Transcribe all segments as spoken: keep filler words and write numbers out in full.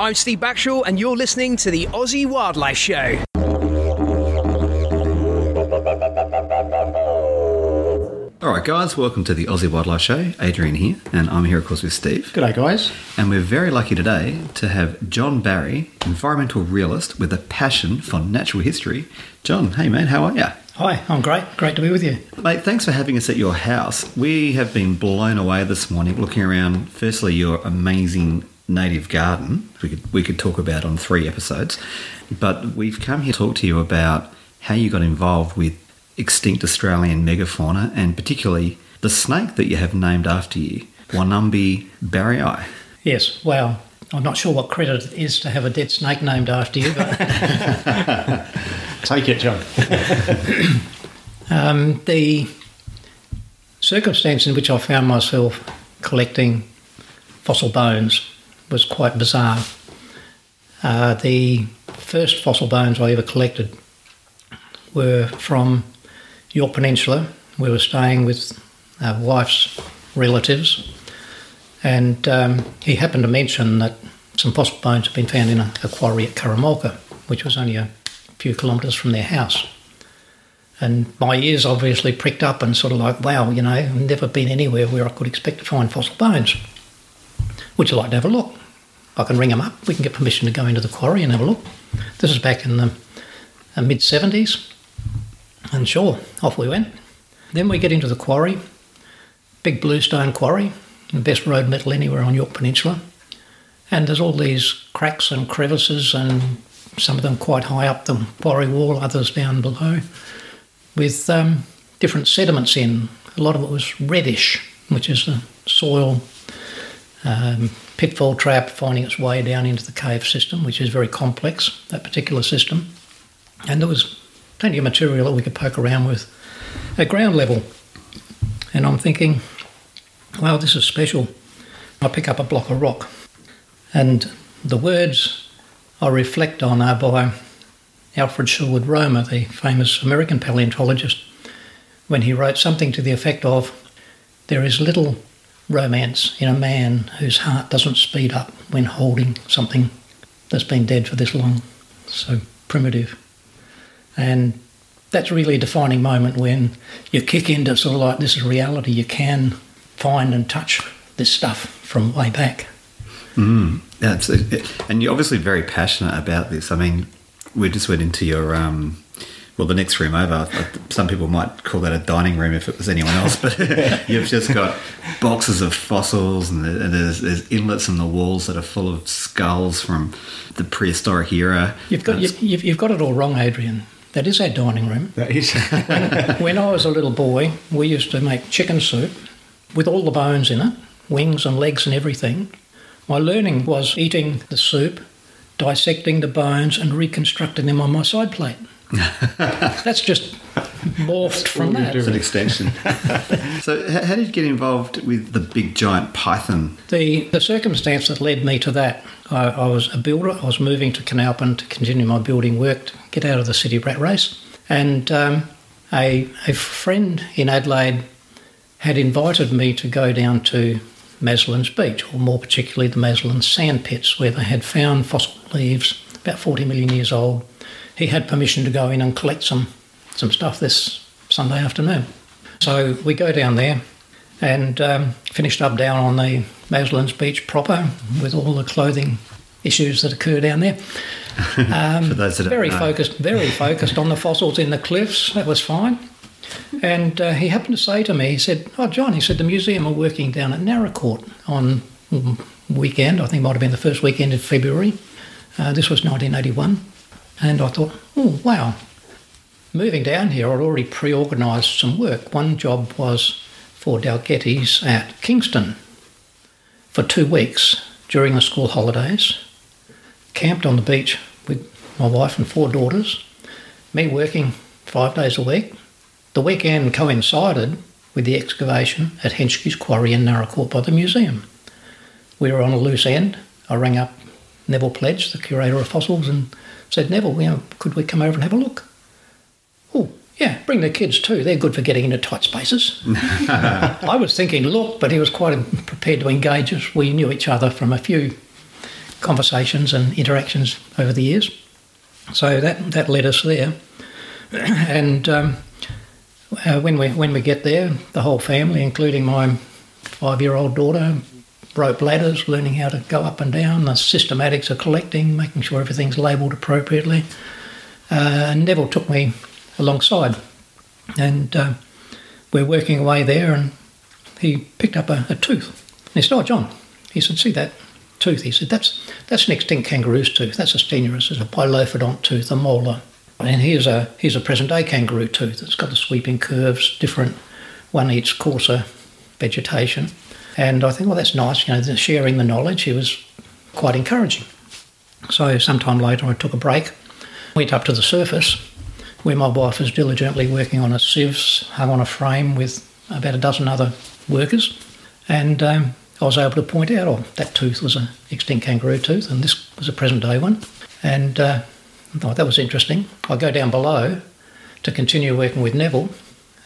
I'm Steve Backshall and you're listening to the Aussie Wildlife Show. Alright guys, welcome to the Aussie Wildlife Show. Adrian here, and I'm here of course with Steve. G'day guys. And we're very lucky today to have John Barry, environmental realist with a passion for natural history. John, hey man, how are you? Hi, I'm great. Great to be with you. Mate, thanks for having us at your house. We have been blown away this morning looking around, firstly, your amazing native garden, we could we could talk about on three episodes, but we've come here to talk to you about how you got involved with extinct Australian megafauna and particularly the snake that you have named after you, Wonambi barriei. Yes, wow. I'm not sure what credit it is to have a dead snake named after you, but... Take it, John. um, the circumstance in which I found myself collecting fossil bones was quite bizarre. Uh, the first fossil bones I ever collected were from Yorke Peninsula. We were staying with our wife's relatives, and um, he happened to mention that some fossil bones had been found in a, a quarry at Curramulka, which was only a few kilometres from their house. And my ears obviously pricked up and sort of like, wow, you know, I've never been anywhere where I could expect to find fossil bones. Would you like to have a look? I can ring them up. We can get permission to go into the quarry and have a look. This is back in the uh, mid-seventies. And sure, off we went. Then we get into the quarry, big bluestone quarry, the best road metal anywhere on Yorke Peninsula. And there's all these cracks and crevices, and some of them quite high up the quarry wall, others down below, with um, different sediments in. A lot of it was reddish, which is the soil um, pitfall trap finding its way down into the cave system, which is very complex, that particular system. And there was plenty of material that we could poke around with at ground level. And I'm thinking, wow, this is special. I pick up a block of rock, and the words I reflect on are by Alfred Sherwood Romer, the famous American paleontologist, when he wrote something to the effect of, "There is little romance in a man whose heart doesn't speed up when holding something that's been dead for this long." So primitive. And that's really a defining moment when you kick into sort of like, this is reality. You can find and touch this stuff from way back. Mm, absolutely. And you're obviously very passionate about this. I mean, we just went into your, um, well, the next room over. Some people might call that a dining room if it was anyone else, but you've just got boxes of fossils, and there's, there's inlets in the walls that are full of skulls from the prehistoric era. You've got, you've, you've got it all wrong, Adrian. That is our dining room. That is. When, when I was a little boy, we used to make chicken soup with all the bones in it, wings and legs and everything. My learning was eating the soup, dissecting the bones and reconstructing them on my side plate. That's just morphed That's from that. It's an extension. So how did you get involved with the big giant python? The the circumstance that led me to that, I, I was a builder. I was moving to Canalpin to continue my building work, to get out of the city rat race. And um, a, a friend in Adelaide had invited me to go down to Maslin's Beach, or more particularly the Maslin Sand Pits, where they had found fossil leaves about forty million years old. He had permission to go in and collect some, some stuff this Sunday afternoon. So we go down there and um, finished up down on the Maslin's Beach proper with all the clothing issues that occur down there. Um, For those that very don't know. focused, very focused on the fossils in the cliffs. That was fine. And uh, he happened to say to me, he said, "Oh, John," he said, "the museum are working down at Naracoorte on weekend." I think it might have been the first weekend in February. Uh, this was nineteen eighty-one. And I thought, oh, wow. Moving down here, I'd already pre-organised some work. One job was for Dalgetty's at Kingston for two weeks during the school holidays. Camped on the beach with my wife and four daughters. Me working five days a week. The weekend coincided with the excavation at Henschke's Quarry in Naracoorte by the museum. We were on a loose end. I rang up Neville Pledge, the curator of fossils, and said, "Neville, you know, could we come over and have a look?" "Oh, yeah, bring the kids too. They're good for getting into tight spaces." I was thinking, look, but he was quite prepared to engage us. We knew each other from a few conversations and interactions over the years. So that that led us there. And um, uh, when we when we get there, the whole family, including my five-year-old daughter, rope ladders, learning how to go up and down, the systematics of collecting, making sure everything's labelled appropriately. Uh, Neville took me alongside, and uh, we're working away there, and he picked up a, a tooth. And he said, "Oh, John," he said, "see that tooth?" He said, that's that's an extinct kangaroo's tooth. That's a stenurus. It's a pylophodont tooth, a molar. And here's a here's a present-day kangaroo tooth. It's got the sweeping curves, different, one eats coarser vegetation. And I think, well, that's nice, you know, the sharing the knowledge. It was quite encouraging. So sometime later I took a break, went up to the surface where my wife was diligently working on a sieve hung on a frame with about a dozen other workers. And um, I was able to point out, oh, that tooth was an extinct kangaroo tooth and this was a present-day one. And uh, I thought that was interesting. I go down below to continue working with Neville,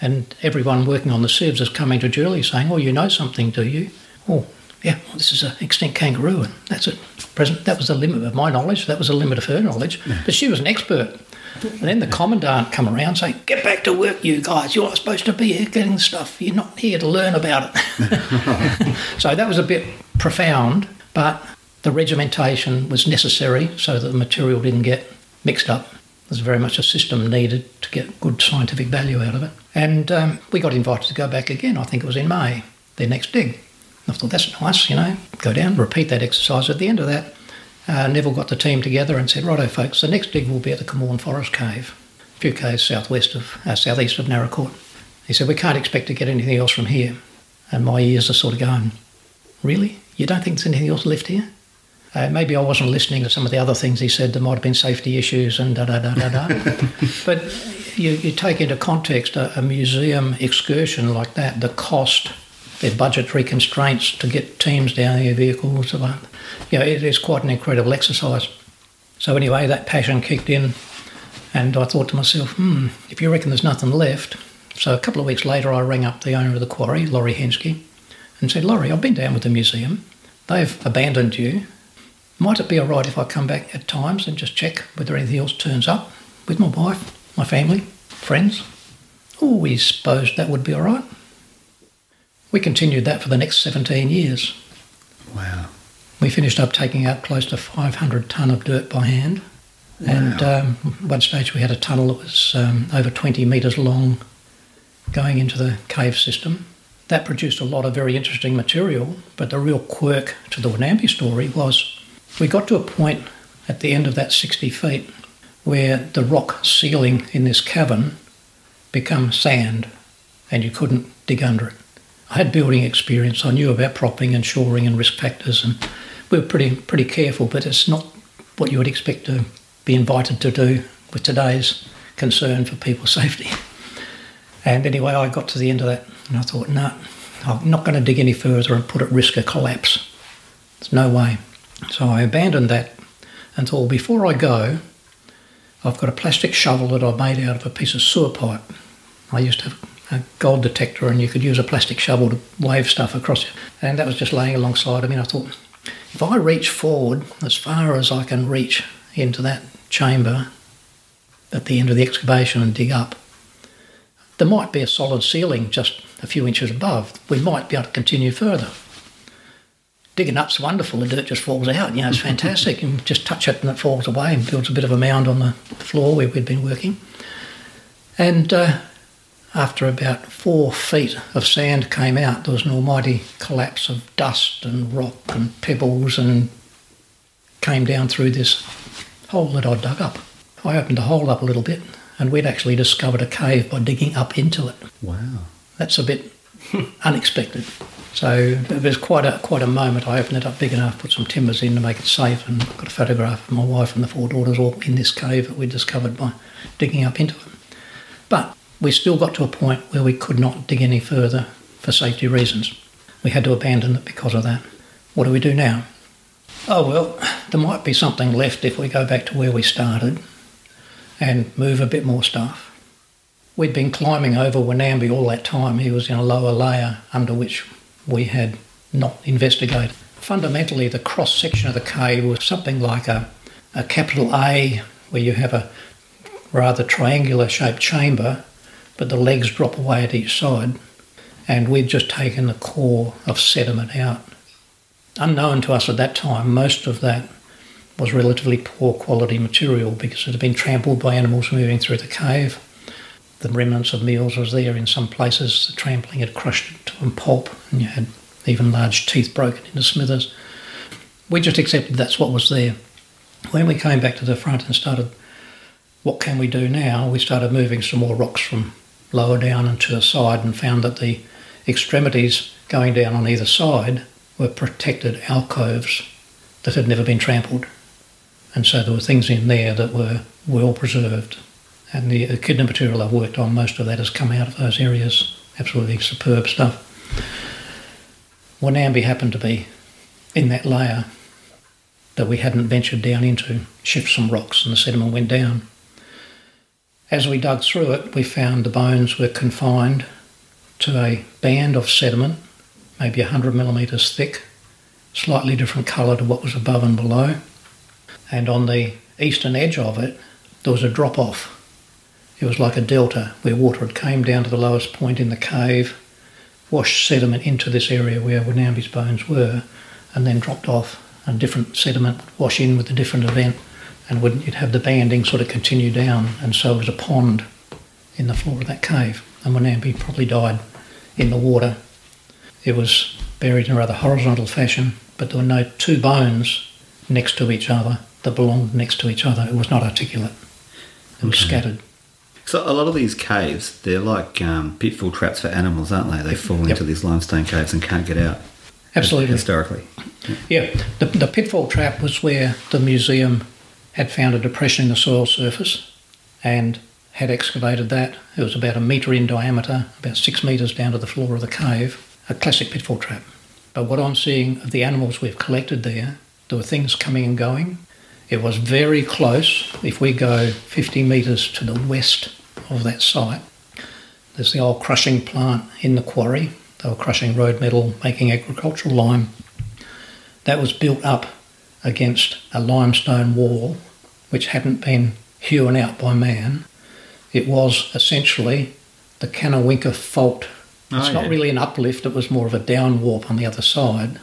and everyone working on the sieves is coming to Julie saying, "Oh, you know something, do you? Oh, yeah, well, this is an extinct kangaroo," and that's it. Present. That was the limit of my knowledge. That was the limit of her knowledge. Yeah. But she was an expert. And then the commandant come around saying, "Get back to work, you guys. You're not supposed to be here getting stuff. You're not here to learn about it." So that was a bit profound, but the regimentation was necessary so that the material didn't get mixed up. There's very much a system needed to get good scientific value out of it. And um, we got invited to go back again. I think it was in May, their next dig. I thought, that's nice, you know, go down, repeat that exercise. At the end of that, uh, Neville got the team together and said, "Righto, folks, the next dig will be at the Camorne Forest Cave, a few caves southwest of, uh, southeast of Naracoorte." He said, "We can't expect to get anything else from here." And my ears are sort of going, "Really? You don't think there's anything else left here?" Uh, maybe I wasn't listening to some of the other things he said. There might have been safety issues and da-da-da-da-da. But you, you take into context a, a museum excursion like that, the cost, their budgetary constraints to get teams down here, vehicles. You know, it is quite an incredible exercise. So anyway, that passion kicked in, and I thought to myself, hmm, if you reckon there's nothing left. So a couple of weeks later, I rang up the owner of the quarry, Laurie Henschke, and said, "Laurie, I've been down with the museum. They've abandoned you. Might it be all right if I come back at times and just check whether anything else turns up with my wife, my family, friends?" "Oh, we supposed that would be all right." We continued that for the next seventeen years. Wow. We finished up taking out close to five hundred tonne of dirt by hand. Wow. And um, at one stage we had a tunnel that was um, over twenty metres long going into the cave system. That produced a lot of very interesting material, but the real quirk to the Wonambi story was we got to a point at the end of that sixty feet where the rock ceiling in this cavern became sand and you couldn't dig under it. I had building experience. I knew about propping and shoring and risk factors, and we were pretty pretty careful, but it's not what you would expect to be invited to do with today's concern for people's safety. And anyway, I got to the end of that and I thought, no, nah, I'm not going to dig any further and put at risk a collapse. There's no way. So I abandoned that and thought, before I go, I've got a plastic shovel that I made out of a piece of sewer pipe. I used to have a gold detector and you could use a plastic shovel to wave stuff across it. And that was just laying alongside of me. And I thought, if I reach forward as far as I can reach into that chamber at the end of the excavation and dig up, there might be a solid ceiling just a few inches above. We might be able to continue further. Digging up's wonderful, the dirt just falls out, you know, it's fantastic. You just touch it and it falls away and builds a bit of a mound on the floor where we'd been working. And uh, after about four feet of sand came out, there was an almighty collapse of dust and rock and pebbles and came down through this hole that I dug up. I opened the hole up a little bit and we'd actually discovered a cave by digging up into it. Wow. That's a bit unexpected. So it was quite a quite a moment. I opened it up big enough, put some timbers in to make it safe, and got a photograph of my wife and the four daughters all in this cave that we discovered by digging up into them. But we still got to a point where we could not dig any further for safety reasons. We had to abandon it because of that. What do we do now? Oh, well, there might be something left if we go back to where we started and move a bit more stuff. We'd been climbing over Wonambi all that time. He was in a lower layer under which we had not investigated. fundamentally the cross-section of the cave was something like a, a capital A, where you have a rather triangular-shaped chamber, but the legs drop away at each side, and we'd just taken the core of sediment out. Unknown to us at that time, most of that was relatively poor quality material because it had been trampled by animals moving through the cave. The remnants of meals was there in some places. The trampling had crushed it to a pulp, and you had even large teeth broken into smithers. We just accepted that's what was there. When we came back to the front and started, what can we do now? We started moving some more rocks from lower down and to the side and found that the extremities going down on either side were protected alcoves that had never been trampled. And so there were things in there that were well preserved. And the echidna material I've worked on, most of that has come out of those areas. Absolutely superb stuff. Wonambi happened to be in that layer that we hadn't ventured down into. Shift some rocks and the sediment went down. As we dug through it, we found the bones were confined to a band of sediment, maybe one hundred millimetres thick, slightly different colour to what was above and below. And on the eastern edge of it, there was a drop-off. It was like a delta where water had came down to the lowest point in the cave, washed sediment into this area where Wonambi's bones were, and then dropped off, and different sediment would wash in with a different event, and would, you'd have the banding sort of continue down, and so it was a pond in the floor of that cave, and Wonambi probably died in the water. It was buried in a rather horizontal fashion, but there were no two bones next to each other that belonged next to each other. It was not articulate. It was okay. Scattered. So a lot of these caves, they're like um, pitfall traps for animals, aren't they? They fall yep. into these limestone caves and can't get out. Absolutely. Historically. Yeah. yeah. The, the pitfall trap was where the museum had found a depression in the soil surface and had excavated that. It was about a metre in diameter, about six metres down to the floor of the cave. A classic pitfall trap. But what I'm seeing of the animals we've collected there, there were things coming and going. It was very close. If we go fifty metres to the west of that site, there's the old crushing plant in the quarry. They were crushing road metal, making agricultural lime. That was built up against a limestone wall which hadn't been hewn out by man. It was essentially the Curramulka fault. Oh, it's yeah. not really an uplift. It was more of a down warp on the other side.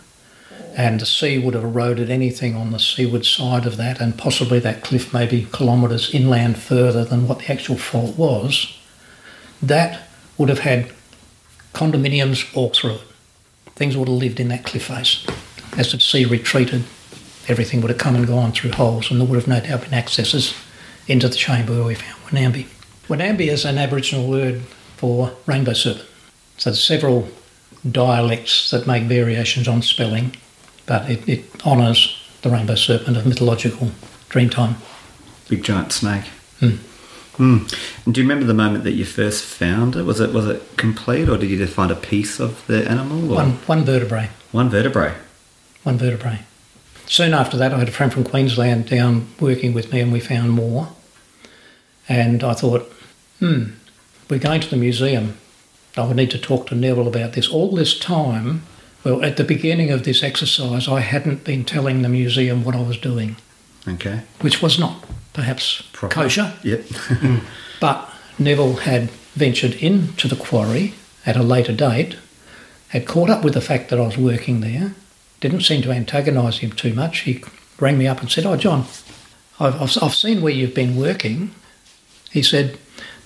And the sea would have eroded anything on the seaward side of that, and possibly that cliff maybe kilometres inland further than what the actual fault was. That would have had condominiums all through it. Things would have lived in that cliff face. As the sea retreated, everything would have come and gone through holes, and there would have no doubt been accesses into the chamber where we found Wonambi. Wonambi is an Aboriginal word for rainbow serpent. So there's several dialects that make variations on spelling, but it, it honours the rainbow serpent of mythological Dreamtime. Big giant snake. Mm. Mm. And do you remember the moment that you first found it? Was it was it complete, or did you just find a piece of the animal? Or? One one vertebrae. One vertebrae. One vertebrae. Soon after that, I had a friend from Queensland down working with me, and we found more. And I thought, hmm, we're going to the museum. I would need to talk to Neville about this. All this time... Well, at the beginning of this exercise, I hadn't been telling the museum what I was doing. Okay. Which was not, perhaps, proper. Kosher. Yep. But Neville had ventured into the quarry at a later date, had caught up with the fact that I was working there, didn't seem to antagonise him too much. He rang me up and said, oh, John, I've, I've, I've seen where you've been working. He said,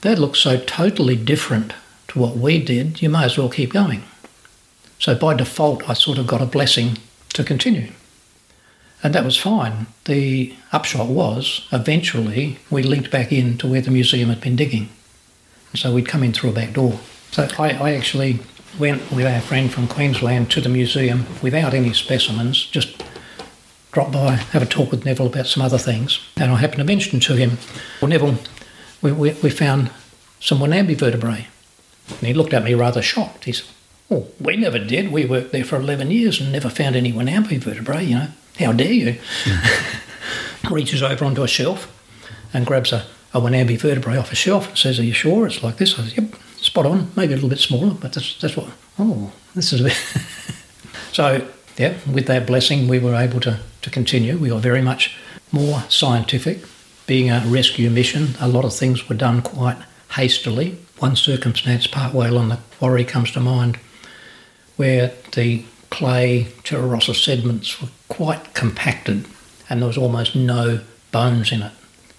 that looks so totally different to what we did, you may as well keep going. So by default, I sort of got a blessing to continue. And that was fine. The upshot was, eventually, we linked back in to where the museum had been digging. And so we'd come in through a back door. So I, I actually went with our friend from Queensland to the museum without any specimens, just dropped by, have a talk with Neville about some other things. And I happened to mention to him, well, Neville, we, we, we found some Wonambi vertebrae. And he looked at me rather shocked. He said, oh, we never did. We worked there for eleven years and never found any Wonambi vertebrae, you know. How dare you? Mm. Reaches over onto a shelf and grabs a, a Wonambi vertebrae off a shelf and says, are you sure it's like this? I said, yep, spot on. Maybe a little bit smaller, but that's, that's what... Oh, this is a bit... So yeah, with their blessing, we were able to, to continue. We were very much more scientific, being a rescue mission. A lot of things were done quite hastily. One circumstance partway along the quarry comes to mind, where the clay terracotta sediments were quite compacted and there was almost no bones in it,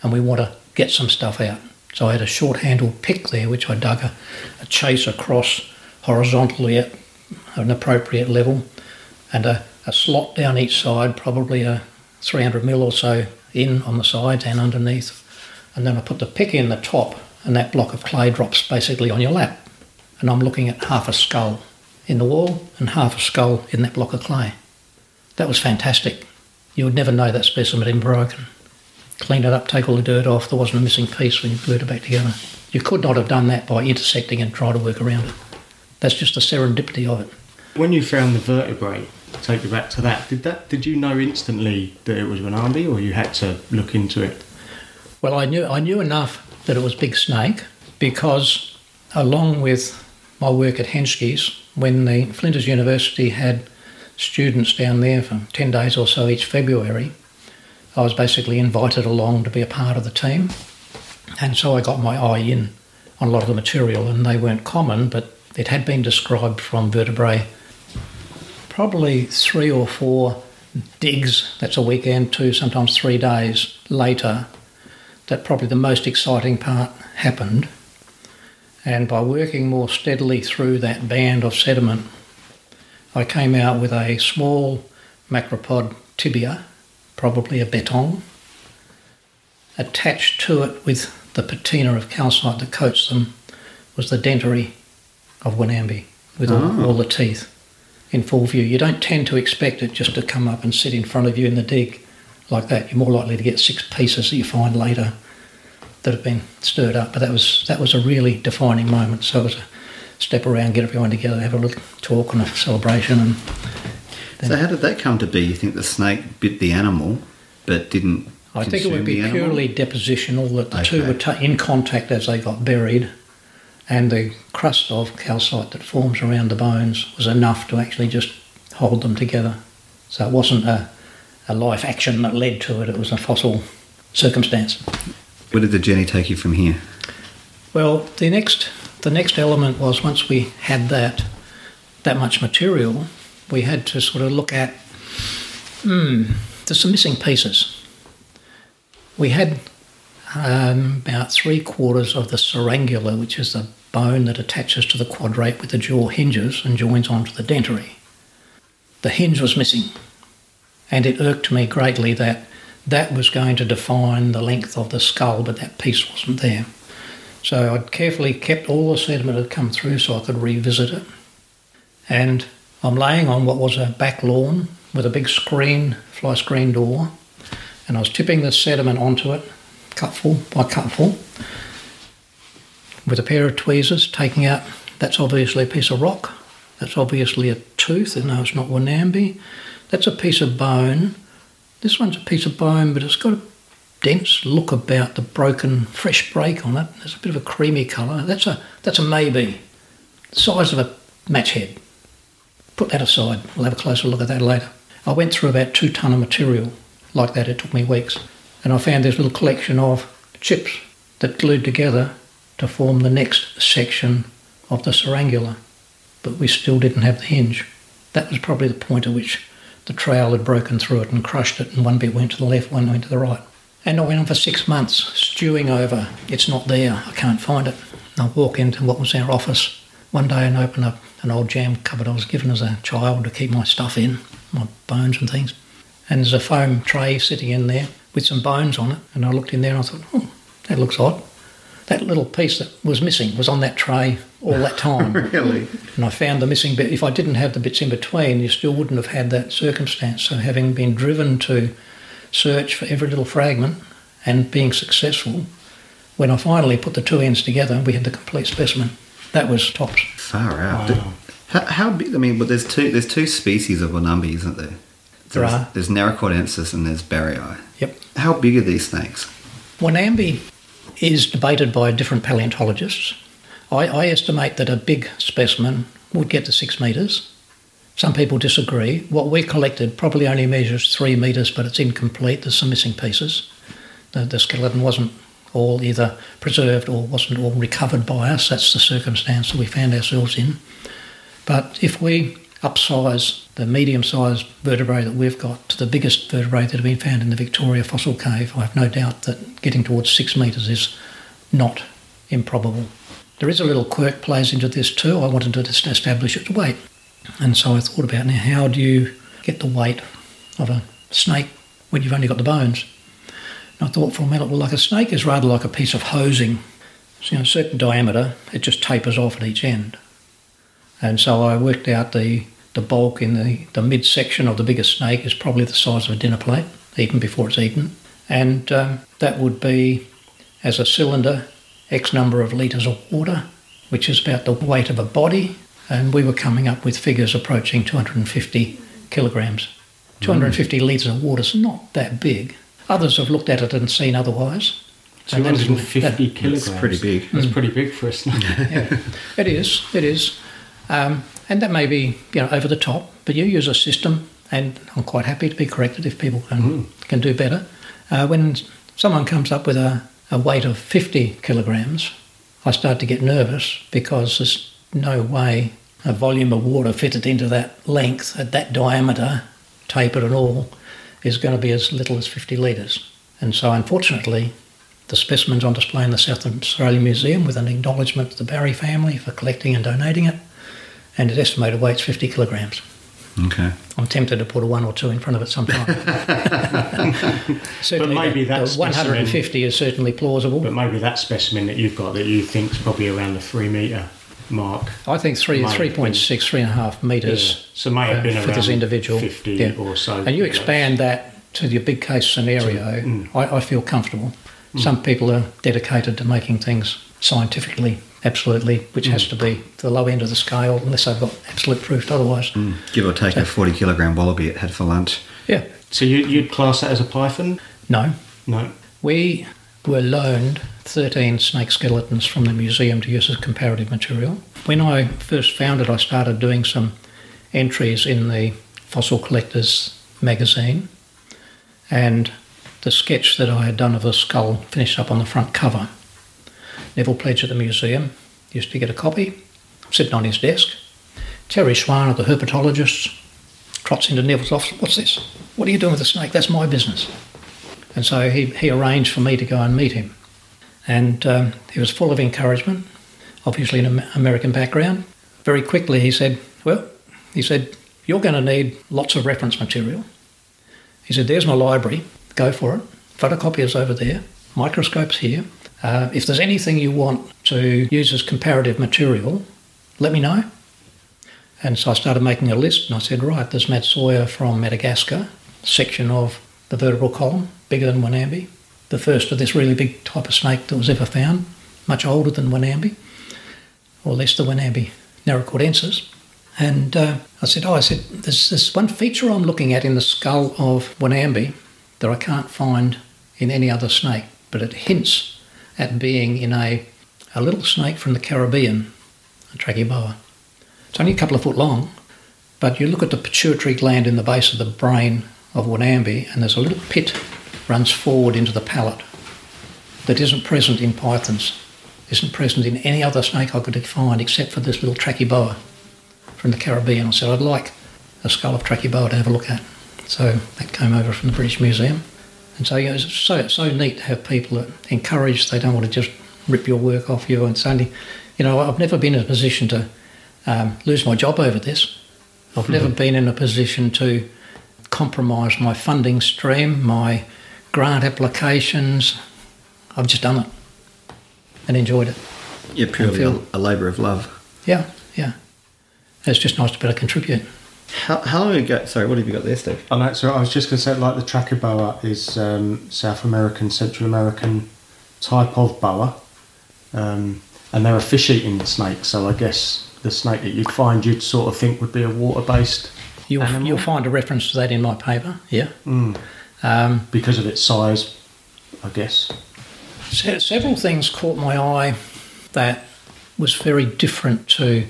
and we want to get some stuff out. So I had a short-handled pick there, which I dug a, a chase across horizontally at an appropriate level, and a, a slot down each side, probably a three hundred mil or so in on the sides and underneath. And then I put the pick in the top, and that block of clay drops basically on your lap. And I'm looking at half a skull in the wall and half a skull in that block of clay. That was fantastic. You would never know that specimen had been broken. Clean it up, take all the dirt off. There wasn't a missing piece when you glued it back together. You could not have done that by intersecting and trying to work around it. That's just the serendipity of it. When you found the vertebrae, take you back to that, did that? Did you know instantly that it was Wonambi, or you had to look into it? Well, I knew I knew enough that it was big snake, because along with my work at Henschke's, when the Flinders University had students down there for ten days or so each February, I was basically invited along to be a part of the team. And so I got my eye in on a lot of the material, and they weren't common, but it had been described from vertebrae. Probably three or four digs, that's a weekend, two, sometimes three days later, that probably the most exciting part happened. And by working more steadily through that band of sediment, I came out with a small macropod tibia, probably a beton, attached to it with the patina of calcite that coats them was the dentary of Wonambi, with oh. all, all the teeth in full view. You don't tend to expect it just to come up and sit in front of you in the dig like that. You're more likely to get six pieces that you find later that have been stirred up. But that was that was a really defining moment. So it was a step around, get everyone together, have a little talk and a celebration. And so how did that come to be? You think the snake bit the animal but didn't I think it would be purely depositional, that the okay. two were t- in contact as they got buried, and the crust of calcite that forms around the bones was enough to actually just hold them together. So it wasn't a, a life action that led to it, it was a fossil circumstance. Where did the journey take you from here? Well, the next the next element was, once we had that that much material, we had to sort of look at, hmm, there's some missing pieces. We had um, about three quarters of the pseryngula, which is the bone that attaches to the quadrate with the jaw hinges and joins onto the dentary. The hinge was missing, and it irked me greatly that that was going to define the length of the skull, but that piece wasn't there. So I'd carefully kept all the sediment that had come through so I could revisit it. And I'm laying on what was a back lawn with a big screen, fly screen door, and I was tipping the sediment onto it, cupful by cupful, with a pair of tweezers, taking out, that's obviously a piece of rock, that's obviously a tooth, and no, it's not Wonambi, that's a piece of bone, this one's a piece of bone, but it's got a dense look about the broken, fresh break on it, there's a bit of a creamy colour, that's a, that's a maybe, the size of a match head. Put that aside, we'll have a closer look at that later. I went through about two tonne of material like that, it took me weeks, and I found this little collection of chips that glued together to form the next section of the pseryngula, but we still didn't have the hinge. That was probably the point at which the trowel had broken through it and crushed it, and one bit went to the left, one went to the right. And I went on for six months, stewing over, it's not there, I can't find it. And I walk into what was our office one day and open up an old jam cupboard I was given as a child to keep my stuff in, my bones and things. And there's a foam tray sitting in there with some bones on it. And I looked in there and I thought, oh, that looks odd. That little piece that was missing was on that tray all that time. Really? And I found the missing bit. If I didn't have the bits in between, you still wouldn't have had that circumstance. So having been driven to search for every little fragment and being successful, when I finally put the two ends together, we had the complete specimen. That was tops. Far out. Wow. How, how big? I mean, but there's two. There's two species of Wonambi, isn't there? There's, there are. There's Naracoortensis and there's barriei. Yep. How big are these snakes? Wonambi is debated by different paleontologists. I, I estimate that a big specimen would get to six metres, Some people disagree. What we collected probably only measures three metres, but it's incomplete. There's some missing pieces. The, the skeleton wasn't all either preserved or wasn't all recovered by us. That's the circumstance that we found ourselves in. But if we upsize the medium-sized vertebrae that we've got to the biggest vertebrae that have been found in the Victoria fossil cave, I have no doubt that getting towards six metres is not improbable. There is a little quirk plays into this too. I wanted to establish its weight. And so I thought about, now, how do you get the weight of a snake when you've only got the bones? And I thought for a minute, well, like a snake is rather like a piece of hosing. So, you know, a certain diameter, it just tapers off at each end. And so I worked out the, the bulk in the, the midsection of the biggest snake is probably the size of a dinner plate, even before it's eaten. And um, that would be, as a cylinder, X number of litres of water, which is about the weight of a body. And we were coming up with figures approaching two hundred fifty kilograms. two hundred fifty mm. litres of water is not that big. Others have looked at it and seen otherwise. two hundred fifty kilograms. That's pretty big. That's mm. pretty big for a snake. Yeah. It is, it is. Um, and that may be, you know, over the top, but you use a system, and I'm quite happy to be corrected if people can, mm. can do better. Uh, when someone comes up with a, a weight of fifty kilograms, I start to get nervous because there's no way a volume of water fitted into that length at that diameter, tapered and all, is going to be as little as fifty litres. And so, unfortunately, the specimens on display in the South Australian Museum, with an acknowledgement to the Barry family for collecting and donating it, and its estimated weight's fifty kilograms. Okay. I'm tempted to put a one or two in front of it sometime. But maybe that the one hundred fifty specimen, is certainly plausible. But maybe that specimen that you've got that you think's probably around the three metre mark. I think three, three point six, three and a half metres. Yeah. So may have been uh, around for this individual. fifty yeah. or so. And you expand that to your big case scenario. To, mm. I, I feel comfortable. Mm. Some people are dedicated to making things scientifically. Absolutely, which mm. has to be the low end of the scale, unless they've got absolute proof otherwise. Mm. Give or take so, a forty kilogram wallaby it had for lunch. Yeah. So you, you'd class that as a python? No. No. We were loaned thirteen snake skeletons from the museum to use as comparative material. When I first found it, I started doing some entries in the Fossil Collectors magazine, and the sketch that I had done of the skull finished up on the front cover. Neville Pledge at the museum used to get a copy, sitting on his desk. Terry Swan of the herpetologist trots into Neville's office. What's this? What are you doing with the snake? That's my business. And so he, he arranged for me to go and meet him. And um, he was full of encouragement, obviously an American background. Very quickly he said, well, he said, you're going to need lots of reference material. He said, there's my library. Go for it. Photocopiers over there. Microscopes here. Uh, if there's anything you want to use as comparative material, let me know. And so I started making a list, and I said, right, there's Matsoya from Madagascar, section of the vertebral column, bigger than Wonambi, the first of this really big type of snake that was ever found, much older than Wonambi, or less than Wonambi, Naracoortensis. And uh, I said, oh, I said, there's this one feature I'm looking at in the skull of Wonambi that I can't find in any other snake, but it hints at being in a, a little snake from the Caribbean, a tracheboa. It's only a couple of foot long, but you look at the pituitary gland in the base of the brain of Wonambi, and there's a little pit runs forward into the palate that isn't present in pythons, isn't present in any other snake I could find except for this little tracheboa from the Caribbean. I said, I'd like a skull of tracheboa to have a look at. So that came over from the British Museum. And so, you know, it's so, so neat to have people that encourage, they don't want to just rip your work off you. And suddenly, you know, I've never been in a position to um, lose my job over this. I've mm-hmm. never been in a position to compromise my funding stream, my grant applications. I've just done it and enjoyed it. You're purely feel, a labour of love. Yeah, yeah. It's just nice to be able to contribute. How, how long ago... Sorry, what have you got there, Steve? Oh, no, so I was just going to say, like, the tracheboa is um, South American, Central American type of boa, um, and they're a fish-eating snake, so I guess the snake that you'd find, you'd sort of think would be a water-based you'll, animal. You'll find a reference to that in my paper, yeah. Mm. Um, because of its size, I guess. Se- several things caught my eye that was very different to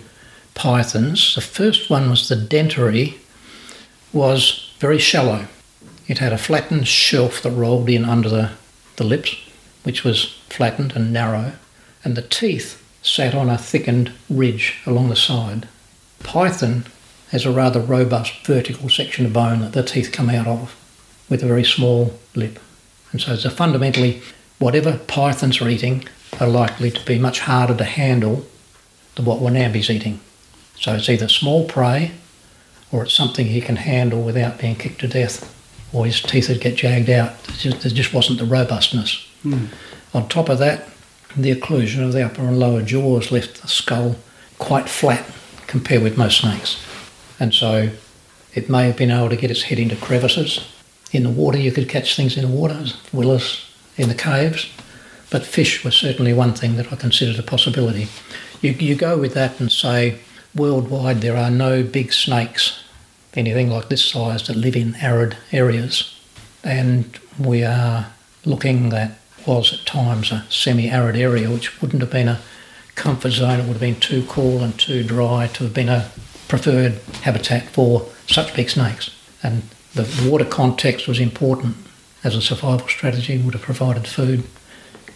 pythons, the first one was the dentary, was very shallow. It had a flattened shelf that rolled in under the, the lips, which was flattened and narrow, and the teeth sat on a thickened ridge along the side. Python has a rather robust vertical section of bone that the teeth come out of, with a very small lip. And so it's a fundamentally, whatever pythons are eating are likely to be much harder to handle than what Wonambi's eating. So it's either small prey, or it's something he can handle without being kicked to death, or his teeth would get jagged out. There just wasn't the robustness. Mm. On top of that, the occlusion of the upper and lower jaws left the skull quite flat compared with most snakes. And so it may have been able to get its head into crevices. In the water, you could catch things in the water, willows in the caves, but fish was certainly one thing that I considered a possibility. You, you go with that and say, worldwide there are no big snakes, anything like this size, that live in arid areas. And we are looking, that was at times a semi-arid area, which wouldn't have been a comfort zone. It would have been too cool and too dry to have been a preferred habitat for such big snakes. And the water context was important as a survival strategy, would have provided food.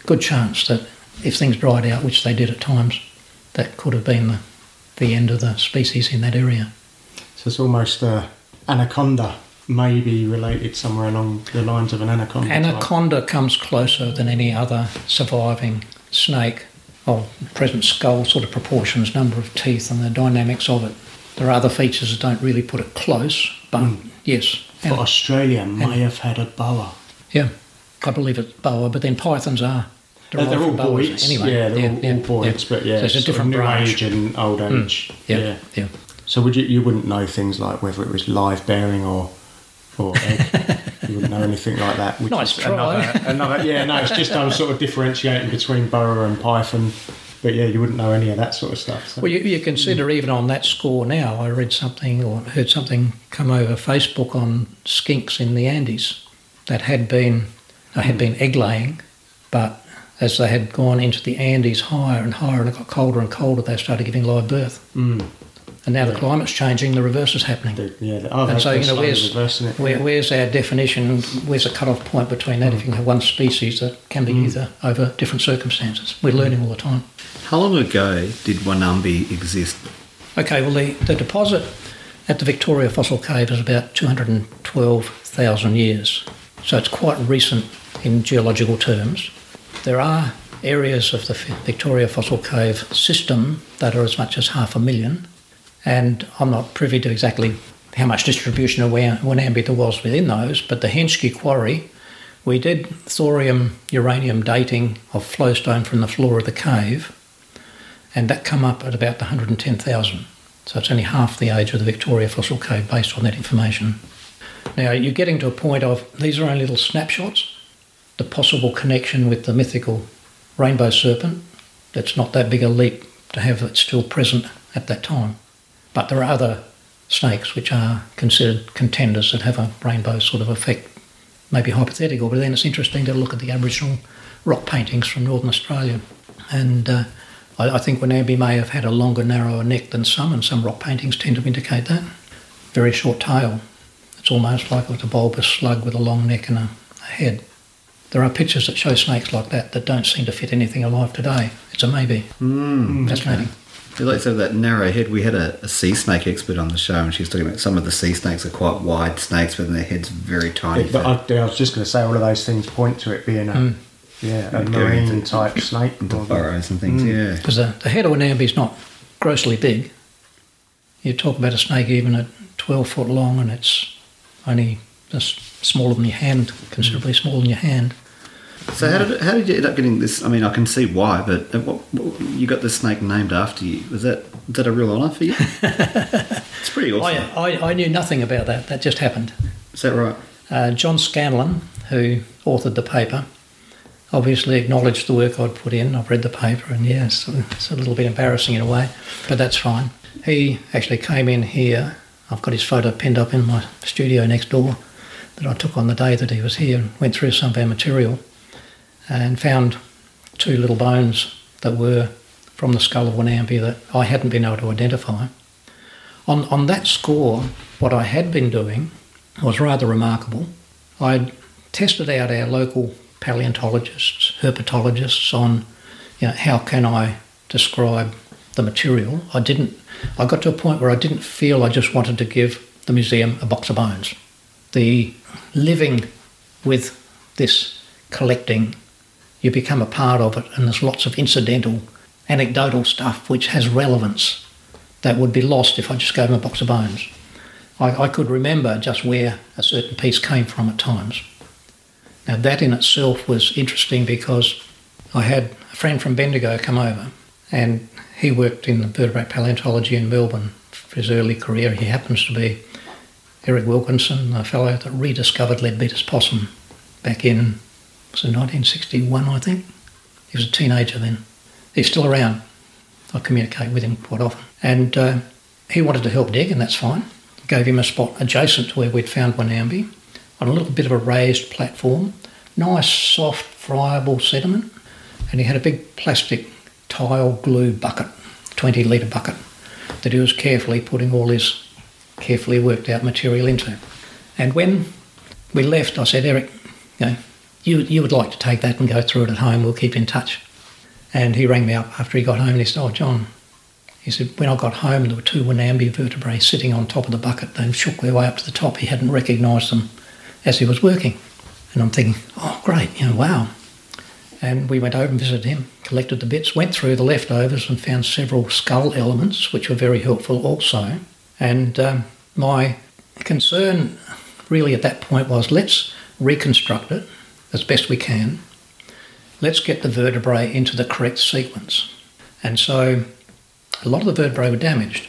Good chance that if things dried out, which they did at times, that could have been the, the end of the species in that area. So it's almost an anaconda, maybe related somewhere along the lines of an anaconda. Anaconda type. Comes closer than any other surviving snake of present skull sort of proportions, number of teeth and the dynamics of it. There are other features that don't really put it close, but mm. yes. But ana- Australia may ana- have had a boa. Yeah. I believe it's boa, but then pythons are derived they're all from boas boys. Anyway. Yeah, they're yeah, all, yeah, all boys, yeah. but yeah, so it's a different branch. New age and old age. Mm. Yeah, yeah, yeah. So would you you wouldn't know things like whether it was live bearing or or egg. You wouldn't know anything like that. Which nice try. Another, another, yeah, no, it's just I was sort of differentiating between boa and python. But yeah, you wouldn't know any of that sort of stuff. So. Well, you, you consider mm. even on that score now. I read something or heard something come over Facebook on skinks in the Andes that had been they had been egg-laying, but as they had gone into the Andes higher and higher and it got colder and colder, they started giving live birth. Mm. And now yeah. the climate's changing, the reverse is happening. The, yeah, the, oh, and so, you know, where's, it, where, yeah. where's our definition, where's the cut-off point between that mm. if you have one species that can be mm. either over different circumstances? We're learning all the time. How long ago did Wonambi exist? Okay, well, the, the deposit at the Victoria Fossil Cave is about two hundred twelve thousand years. So it's quite recent in geological terms. There are areas of the Victoria Fossil Cave system that are as much as half a million, and I'm not privy to exactly how much distribution of Wonambi there was within those, but the Henschke's Quarry, we did thorium-uranium dating of flowstone from the floor of the cave, and that come up at about one hundred ten thousand. So it's only half the age of the Victoria Fossil Cave based on that information. Now, you're getting to a point of, these are only little snapshots, the possible connection with the mythical rainbow serpent. It's not that big a leap to have it still present at that time. But there are other snakes which are considered contenders that have a rainbow sort of effect, maybe hypothetical, but then it's interesting to look at the Aboriginal rock paintings from northern Australia. And uh, I, I think Wonambi may have had a longer, narrower neck than some, and some rock paintings tend to indicate that. Very short tail. It's almost like it was a bulbous slug with a long neck and a, a head. There are pictures that show snakes like that that don't seem to fit anything alive today. It's a maybe. Mm, Fascinating. Okay. Like so that narrow head, we had a, a sea snake expert on the show, and she was talking about some of the sea snakes are quite wide snakes, but their head's very tiny. Yeah, but I, I was just going to say all of those things point to it being a, mm. yeah, a marine type snake. Into burrows and things, mm. yeah. Because the, the head of Wonambi is not grossly big. You talk about a snake even at twelve foot long, and it's only just smaller than your hand, considerably smaller than your hand. So how did how did you end up getting this? I mean, I can see why, but what, what, you got this snake named after you. Was that was that a real honour for you? It's pretty awesome. I, I, I knew nothing about that. That just happened. Is that right? Uh, John Scanlon, who authored the paper, obviously acknowledged the work I'd put in. I've read the paper, and yeah, it's, it's a little bit embarrassing in a way, but that's fine. He actually came in here. I've got his photo pinned up in my studio next door that I took on the day that he was here, and went through some of our material and found two little bones that were from the skull of Wonambi that I hadn't been able to identify. On, on that score, what I had been doing was rather remarkable. I'd tested out our local paleontologists, herpetologists on, you know, how can I describe the material. I didn't, I got to a point where I didn't feel I just wanted to give the museum a box of bones. The living with this collecting, you become a part of it, and there's lots of incidental, anecdotal stuff which has relevance that would be lost if I just gave them a box of bones. I, I could remember just where a certain piece came from at times. Now that in itself was interesting because I had a friend from Bendigo come over, and he worked in vertebrate paleontology in Melbourne for his early career. He happens to be Eric Wilkinson, a fellow that rediscovered Leadbeater's possum back in, was it nineteen sixty-one, I think? He was a teenager then. He's still around. I communicate with him quite often. And uh, he wanted to help dig, and that's fine. Gave him a spot adjacent to where we'd found Wonambi on a little bit of a raised platform. Nice, soft, friable sediment. And he had a big plastic tile glue bucket, twenty litre bucket, that he was carefully putting all his carefully worked out material into. And when we left, I said, Eric, you know, you, you would like to take that and go through it at home. We'll keep in touch. And he rang me up after he got home, and he said, oh, John, he said, when I got home, there were two Wonambi vertebrae sitting on top of the bucket. They shook their way up to the top. He hadn't recognised them as he was working. And I'm thinking, oh, great, you know, wow. And we went over and visited him, collected the bits, went through the leftovers and found several skull elements, which were very helpful also. And um, my concern really at that point was, let's reconstruct it as best we can. Let's get the vertebrae into the correct sequence. And so a lot of the vertebrae were damaged.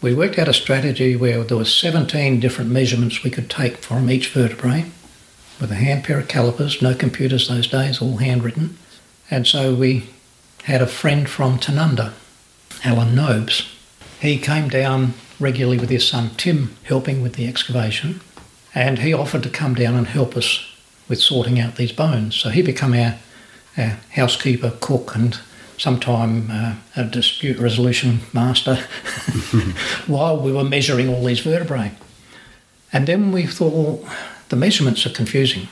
We worked out a strategy where there were seventeen different measurements we could take from each vertebrae, with a hand pair of calipers, no computers those days, all handwritten. And so we had a friend from Tanunda, Alan Nobes. He came down regularly with his son Tim, helping with the excavation, and he offered to come down and help us with sorting out these bones. So he became our, our housekeeper, cook, and sometime uh, a dispute resolution master while we were measuring all these vertebrae. And then we thought, well, the measurements are confusing.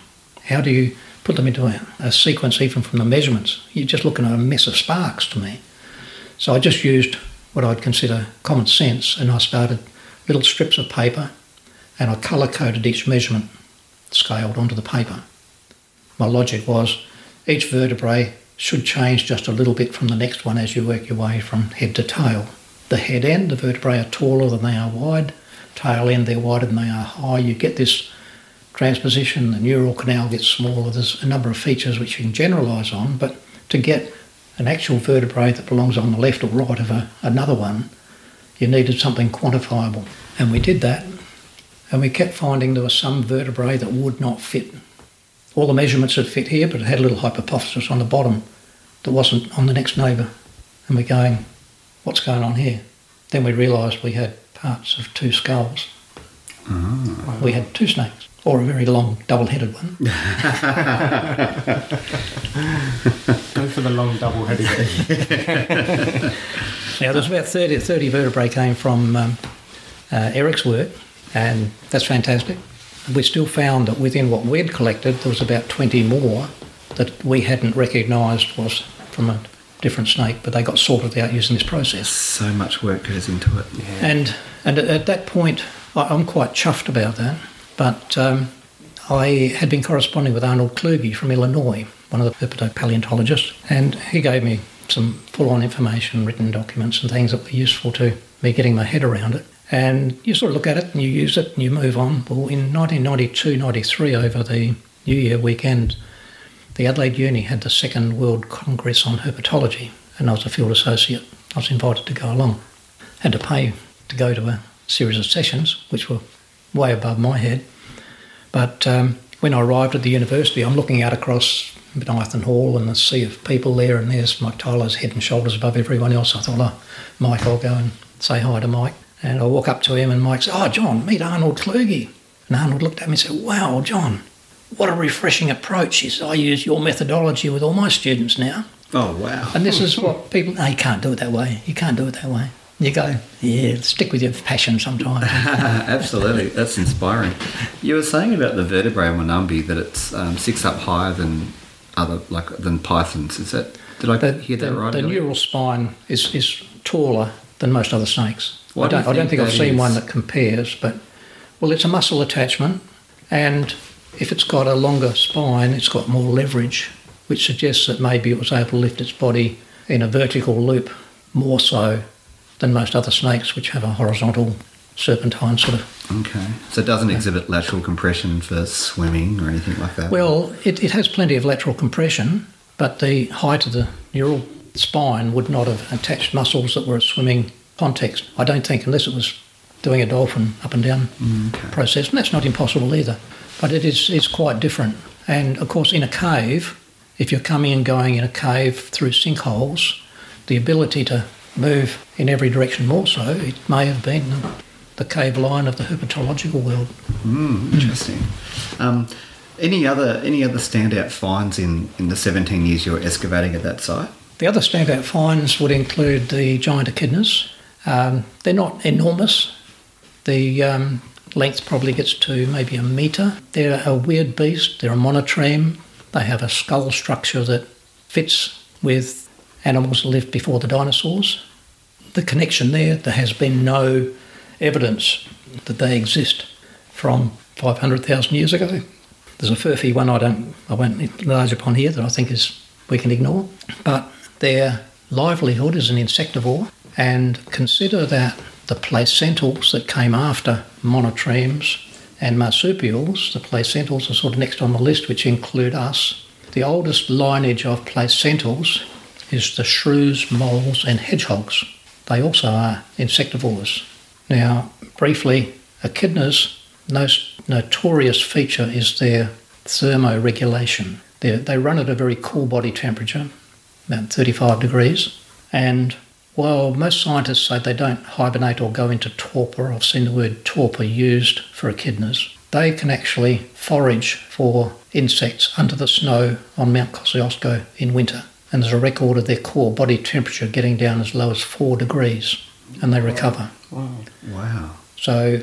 How do you put them into a, a sequence even from the measurements? You're just looking at a mess of sparks to me. So I just used what I'd consider common sense, and I started little strips of paper, and I colour-coded each measurement scaled onto the paper. My logic was each vertebrae should change just a little bit from the next one as you work your way from head to tail. The head end, the vertebrae are taller than they are wide. Tail end, they're wider than they are high. You get this transposition, the neural canal gets smaller. There's a number of features which you can generalise on, but to get an actual vertebrae that belongs on the left or right of a, another one, you needed something quantifiable. And we did that, and we kept finding there were some vertebrae that would not fit. All the measurements had fit here, but it had a little hypothesis on the bottom that wasn't on the next neighbour. And we're going, what's going on here? Then we realised we had parts of two skulls. Oh. We had two snakes, or a very long double-headed one. Go for the long double-headed one. Now, there's about thirty, thirty vertebrae came from um, uh, Eric's work, and that's fantastic. We still found that within what we'd collected, there was about twenty more that we hadn't recognised was from a different snake, but they got sorted out using this process. So much work goes into it. Yeah. And and at that point, I'm quite chuffed about that, but um, I had been corresponding with Arnold Kluge from Illinois, one of the herpetopaleontologists, and he gave me some full-on information, written documents and things that were useful to me getting my head around it. And you sort of look at it and you use it and you move on. Well, in nineteen ninety-two ninety-three, over the New Year weekend, the Adelaide Uni had the Second World Congress on Herpetology, and I was a field associate. I was invited to go along. Had to pay to go to a series of sessions, which were way above my head. But um, when I arrived at the university, I'm looking out across Bonython Hall and the sea of people there, and there's Mike Tyler's head and shoulders above everyone else. I thought, oh, Mike, I'll go and say hi to Mike. And I walk up to him, and Mike said, oh, John, meet Arnold Kluge. And Arnold looked at me and said, wow, John, what a refreshing approach. He said, I use your methodology with all my students now. Oh, wow. And this is what people... No, you can't do it that way. You can't do it that way. You go, yeah, stick with your passion sometimes. Absolutely. That's inspiring. You were saying about the vertebrae in Wonambi that it's um, six up higher than other, like than pythons. Is that... Did I the, hear that the, right? The neural it? spine is, is taller than most other snakes. Why I don't, do I don't think I've is? seen one that compares, but... Well, it's a muscle attachment, and if it's got a longer spine, it's got more leverage, which suggests that maybe it was able to lift its body in a vertical loop more so than most other snakes, which have a horizontal serpentine sort of... Okay. So it doesn't exhibit lateral compression for swimming or anything like that? Well, it, it has plenty of lateral compression, but the height of the neural spine would not have attached muscles that were a swimming context, I don't think, unless it was doing a dolphin up and down okay. process, and that's not impossible either. But it is it's quite different. And, of course, in a cave, if you're coming and going in a cave through sinkholes, the ability to move in every direction more so, it may have been the, the cave lion of the herpetological world. Mm, interesting. Mm. Um, any other any other standout finds in, in the seventeen years you were excavating at that site? The other standout finds would include the giant echidnas. Um, they're not enormous. The um, length probably gets to maybe a metre. They're a weird beast. They're a monotreme. They have a skull structure that fits with animals that lived before the dinosaurs. The connection there, there has been no evidence that they exist from five hundred thousand years ago. There's a furphy one I don't, I won't enlarge upon here that I think is we can ignore. But their livelihood is an insectivore, and consider that the placentals that came after monotremes and marsupials, the placentals are sort of next on the list, which include us. The oldest lineage of placentals is the shrews, moles and hedgehogs. They also are insectivores. Now, briefly, echidnas' most notorious feature is their thermoregulation. They're, they run at a very cool body temperature, about thirty-five degrees, and while most scientists say they don't hibernate or go into torpor, I've seen the word torpor used for echidnas, they can actually forage for insects under the snow on Mount Kosciuszko in winter. And there's a record of their core body temperature getting down as low as four degrees, and they recover. Wow. Wow. So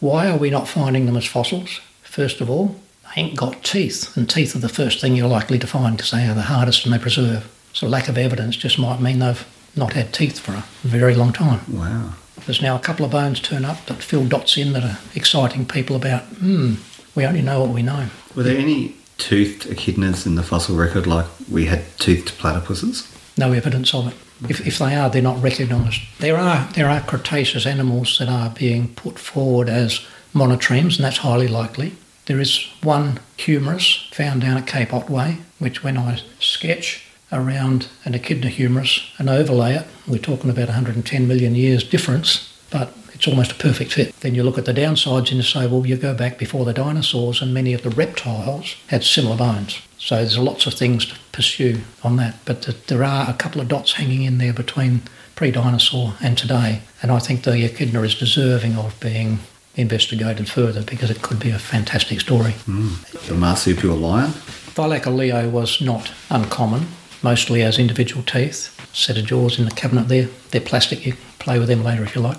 why are we not finding them as fossils? First of all, they ain't got teeth, and teeth are the first thing you're likely to find because they are the hardest and they preserve. So lack of evidence just might mean they've not had teeth for a very long time. Wow. There's now a couple of bones turn up that fill dots in that are exciting people about, hmm, we only know what we know. Were there any toothed echidnas in the fossil record like we had toothed platypuses? No evidence of it. Okay. If, if they are, they're not recognised. There are, there are Cretaceous animals that are being put forward as monotremes, and that's highly likely. There is one humerus found down at Cape Otway, which when I sketch around an echidna humerus and overlay it, we're talking about one hundred ten million years difference, but it's almost a perfect fit. Then you look at the downsides and you say, well, you go back before the dinosaurs and many of the reptiles had similar bones. So there's lots of things to pursue on that, but the, there are a couple of dots hanging in there between pre-dinosaur and today, and I think the echidna is deserving of being investigated further because it could be a fantastic story. Mm. The marsupial lion? Thylacoleo was not uncommon, mostly as individual teeth, set of jaws in the cabinet there. They're plastic, you play with them later if you like.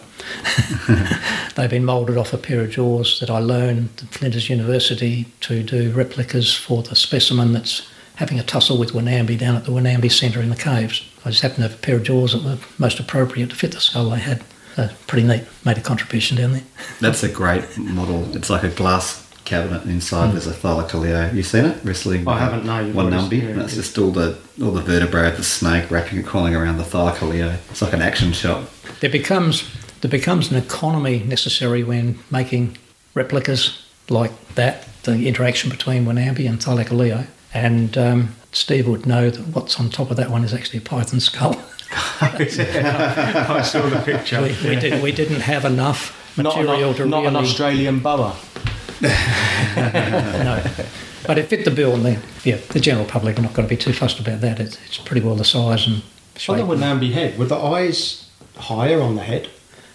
They've been moulded off a pair of jaws that I loaned at Flinders University to do replicas for the specimen that's having a tussle with Wonambi down at the Wonambi Centre in the caves. I just happened to have a pair of jaws that were most appropriate to fit the skull they had. So pretty neat, made a contribution down there. That's a great model. It's like a glass cabinet, and inside mm. there's a Thylacoleo. You've seen it? Wrestling I haven't, no. Wonambi. Yeah, that's yeah. just all the all the vertebrae of the snake wrapping and crawling around the Thylacoleo. It's like an action shot. There becomes there becomes an economy necessary when making replicas like that, the interaction between Wonambi and Thylacoleo. And um, Steve would know that what's on top of that one is actually a python skull. yeah. I saw the picture. We, yeah. we, did, we didn't have enough material not, not, to Not really... an Australian boa. No, but it fit the bill, and the yeah, the general public are not going to be too fussed about that. It's, it's pretty well the size and shape. On the Wonambi head, were the eyes higher on the head?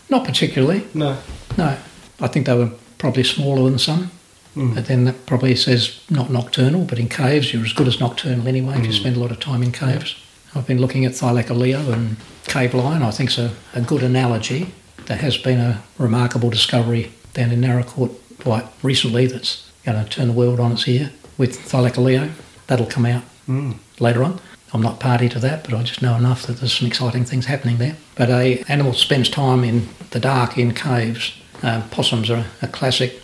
Not particularly. No, no. I think they were probably smaller than some. Mm. But then that probably says not nocturnal, but in caves you're as good as nocturnal anyway mm. if you spend a lot of time in caves. I've been looking at Thylacoleo and cave lion. I think it's a, a good analogy. There has been a remarkable discovery down in Naracoorte quite recently that's going to turn the world on its ear with Thylacoleo. That'll come out mm. later on. I'm not party to that, but I just know enough that there's some exciting things happening there. But a animal spends time in the dark in caves. Uh, possums are a, a classic.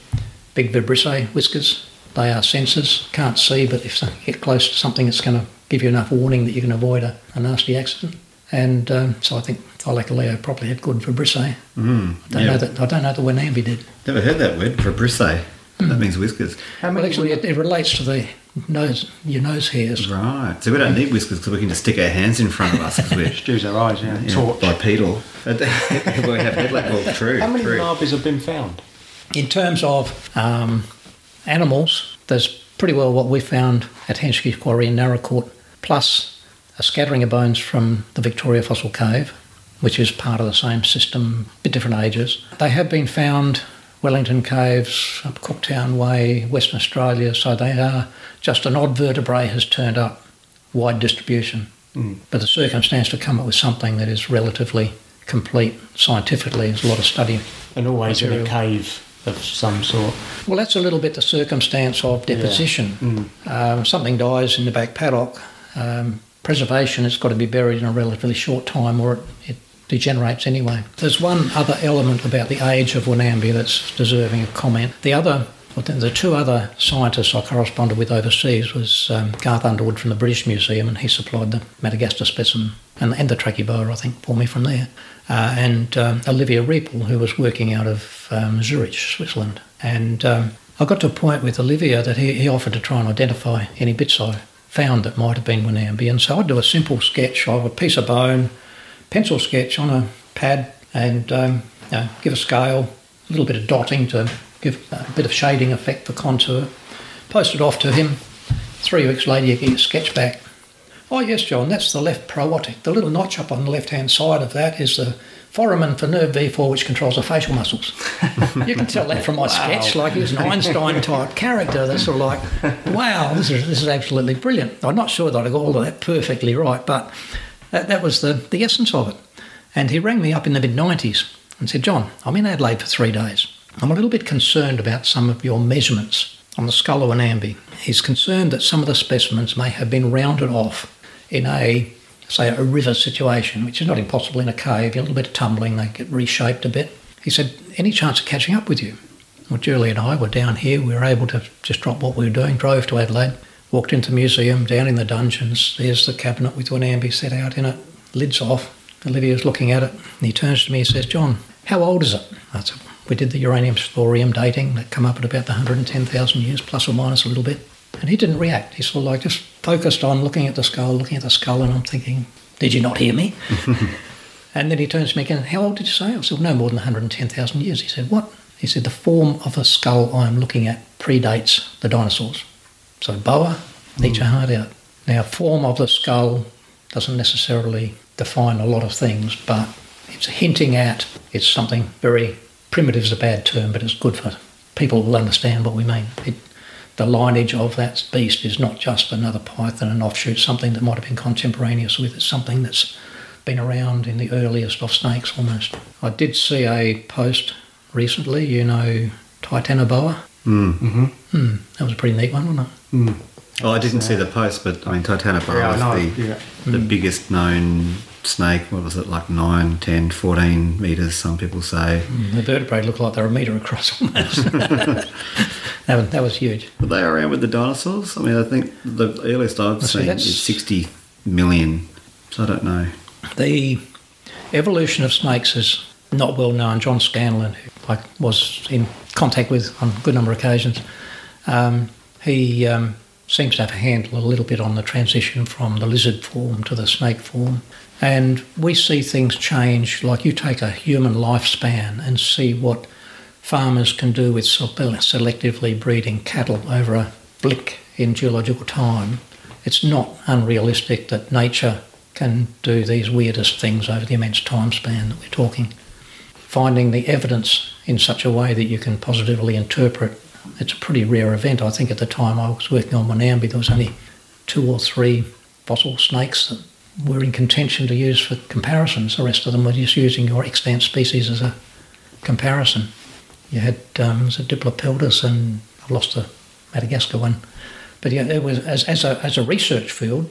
Big vibrissae, whiskers. They are sensors. Can't see, but if they get close to something, it's going to give you enough warning that you can avoid a, a nasty accident. And um, so I think Thylacoleo probably had good vibrissae. Mm, I don't yeah. know that. I don't know that Wonambi did. Never heard that word, vibrissae. Mm. That means whiskers. How well, actually, it, it relates to the nose, your nose hairs. Right. So we don't need whiskers because we can just stick our hands in front of us because we're use our eyes, yeah, you know, bipedal. we have headlight. Well, true. How many larvae have been found? In terms of um, animals, there's pretty well what we found at Henschke's Quarry in Naracoorte, plus a scattering of bones from the Victoria Fossil Cave, which is part of the same system, but different ages. They have been found Wellington Caves, up Cooktown Way, Western Australia, so they are just an odd vertebrae has turned up, wide distribution. Mm. But the circumstance to come up with something that is relatively complete scientifically is a lot of study. And always material. In a cave of some sort. Well, that's a little bit the circumstance of deposition. Yeah. Mm. Um, something dies in the back paddock. Um, Preservation, it's got to be buried in a relatively short time or it, it degenerates anyway. There's one other element about the age of Wonambi that's deserving of comment. The other, the two other scientists I corresponded with overseas was um, Garth Underwood from the British Museum, and he supplied the Madagascar specimen and, and the tracheboa, I think, for me from there. Uh, and um, Olivia Riepel, who was working out of um, Zurich, Switzerland. And um, I got to a point with Olivia that he, he offered to try and identify any bits I found that might have been Wonambi, and so I'd do a simple sketch of a piece of bone, pencil sketch on a pad, and um, you know, give a scale, a little bit of dotting to give a bit of shading effect for contour, post it off to him. Three weeks later you get your sketch back. Oh yes, John, that's the left parotid. The little notch up on the left hand side of that is the foramen for nerve V four, which controls the facial muscles. You can tell that from my wow. sketch. Like, he was an Einstein-type character. That's sort of like, wow, this is this is absolutely brilliant. I'm not sure that I got all of that perfectly right, but that, that was the, the essence of it. And he rang me up in the mid nineties and said, John, I'm in Adelaide for three days. I'm a little bit concerned about some of your measurements on the skull of Wonambi. He's concerned that some of the specimens may have been rounded off in a... say a river situation, which is not impossible in a cave, a little bit of tumbling, they get reshaped a bit. He said, any chance of catching up with you? Well, Julie and I were down here, we were able to just drop what we were doing, drove to Adelaide, walked into the museum, down in the dungeons, there's the cabinet with Wonambi set out in it, lids off, Olivia's looking at it, and he turns to me and says, John, how old is it? I said, we did the uranium-thorium dating, that come up at about the one hundred ten thousand years, plus or minus a little bit. And he didn't react. He sort of like just focused on looking at the skull, looking at the skull, and I'm thinking, did you not hear me? And then he turns to me again, how old did you say? I said, well, no more than one hundred ten thousand years. He said, what? He said, the form of the skull I'm looking at predates the dinosaurs. So boa, eat your heart out. Now, form of the skull doesn't necessarily define a lot of things, but it's hinting at it's something very primitive is a bad term, but it's good for people will understand what we mean. It, The lineage of that beast is not just another python, an offshoot, something that might have been contemporaneous with it, something that's been around in the earliest of snakes almost. I did see a post recently, you know, Titanoboa. Mm. Mm-hmm. Mm. That was a pretty neat one, wasn't it? Mm. Well, I didn't see the post, but I mean, Titanoboa yeah, was no, the, yeah. the mm. biggest known snake. What was it, like nine, ten, fourteen metres, some people say. Mm, the vertebrae look like they're a metre across almost. That, that was huge. Were they around with the dinosaurs? I mean, I think the earliest I've well, seen see, is sixty million, so I don't know. The evolution of snakes is not well known. John Scanlon, who I was in contact with on a good number of occasions, um, he um, seems to have a handle a little bit on the transition from the lizard form to the snake form. And we see things change, like you take a human lifespan and see what farmers can do with selectively breeding cattle over a blink in geological time. It's not unrealistic that nature can do these weirdest things over the immense time span that we're talking. Finding the evidence in such a way that you can positively interpret, it's a pretty rare event. I think at the time I was working on Wonambi, there was only two or three fossil snakes that were in contention to use for comparisons. The rest of them were just using your extant species as a comparison. You had um, was a Diplopeltis, and I lost the Madagascar one. But yeah, it was as as a as a research field,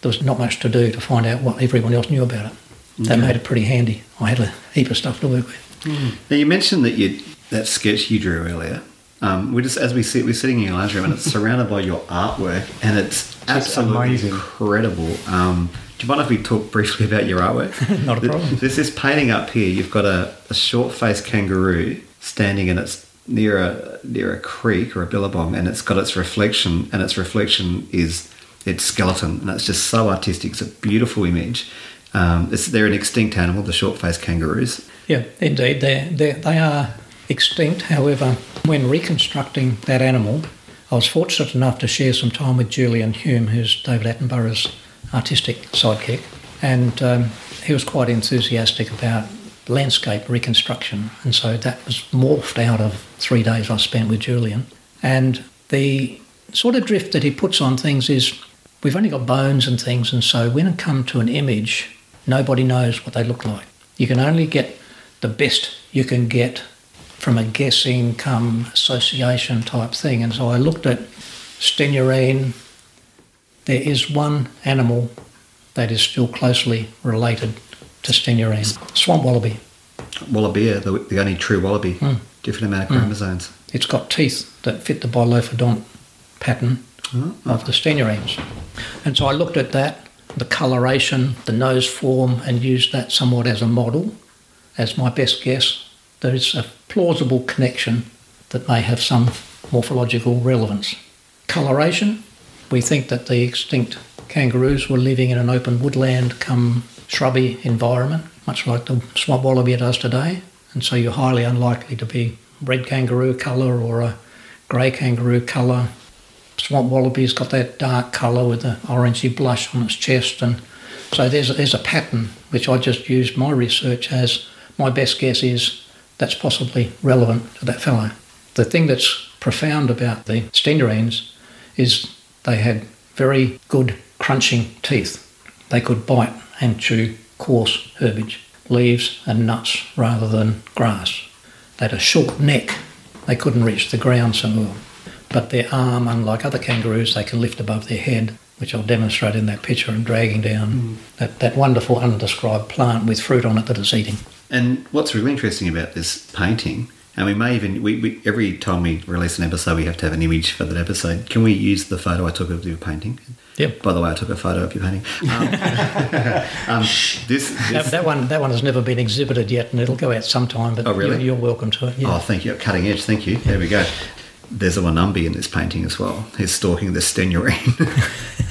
there was not much to do to find out what everyone else knew about it. That yeah. made it pretty handy. I had a heap of stuff to work with. Mm. Now you mentioned that you that sketch you drew earlier. Um, we just as we sit, we're sitting in your lounge room, and it's surrounded by your artwork, and it's absolutely it's incredible. Um, do you mind if we talk briefly about your artwork? Not a problem. This is painting up here. You've got a, a short-faced kangaroo standing, and it's near a near a creek or a billabong, and it's got its reflection, and its reflection is its skeleton, and it's just so artistic. It's a beautiful image. Um, it's, they're an extinct animal, the short-faced kangaroos. Yeah, indeed, they they are extinct. However, when reconstructing that animal, I was fortunate enough to share some time with Julian Hume, who's David Attenborough's artistic sidekick, and um, he was quite enthusiastic about landscape reconstruction, and so that was morphed out of three days I spent with Julian. And the sort of drift that he puts on things is, we've only got bones and things, and so when it comes to an image, nobody knows what they look like. You can only get the best you can get from a guessing come association type thing. And so I looked at stenurine. There is one animal that is still closely related to stenurine. Swamp wallaby. Wallaby, yeah, the, the only true wallaby. Mm. Different amount of chromosomes. Mm. It's got teeth that fit the bilophodont pattern oh, oh. of the stenurines. And so I looked at that, the coloration, the nose form, and used that somewhat as a model, as my best guess. There is a plausible connection that may have some morphological relevance. Coloration, we think that the extinct kangaroos were living in an open woodland come shrubby environment, much like the swamp wallaby does today, and so you're highly unlikely to be red kangaroo colour or a grey kangaroo colour. Swamp wallaby's got that dark colour with the orangey blush on its chest, and so there's a, there's a pattern which I just used my research as my best guess is that's possibly relevant to that fellow. The thing that's profound about the stenurines is they had very good crunching teeth. They could bite and chew coarse herbage, leaves and nuts rather than grass. They had a short neck. They couldn't reach the ground so well. But their arm, unlike other kangaroos, they can lift above their head, which I'll demonstrate in that picture, and dragging down mm. that, that wonderful undescribed plant with fruit on it that it's eating. And what's really interesting about this painting, and we may even, we, we every time we release an episode, we have to have an image for that episode. Can we use the photo I took of your painting? Yep. By the way, I took a photo of your painting. Um, um, this, this that, that one, that one has never been exhibited yet, and it'll go out sometime. But oh, really? you're, you're welcome to it. Yeah. Oh, thank you. Cutting edge. Thank you. Yeah. There we go. There's a Wonambi in this painting as well. He's stalking the stenurine.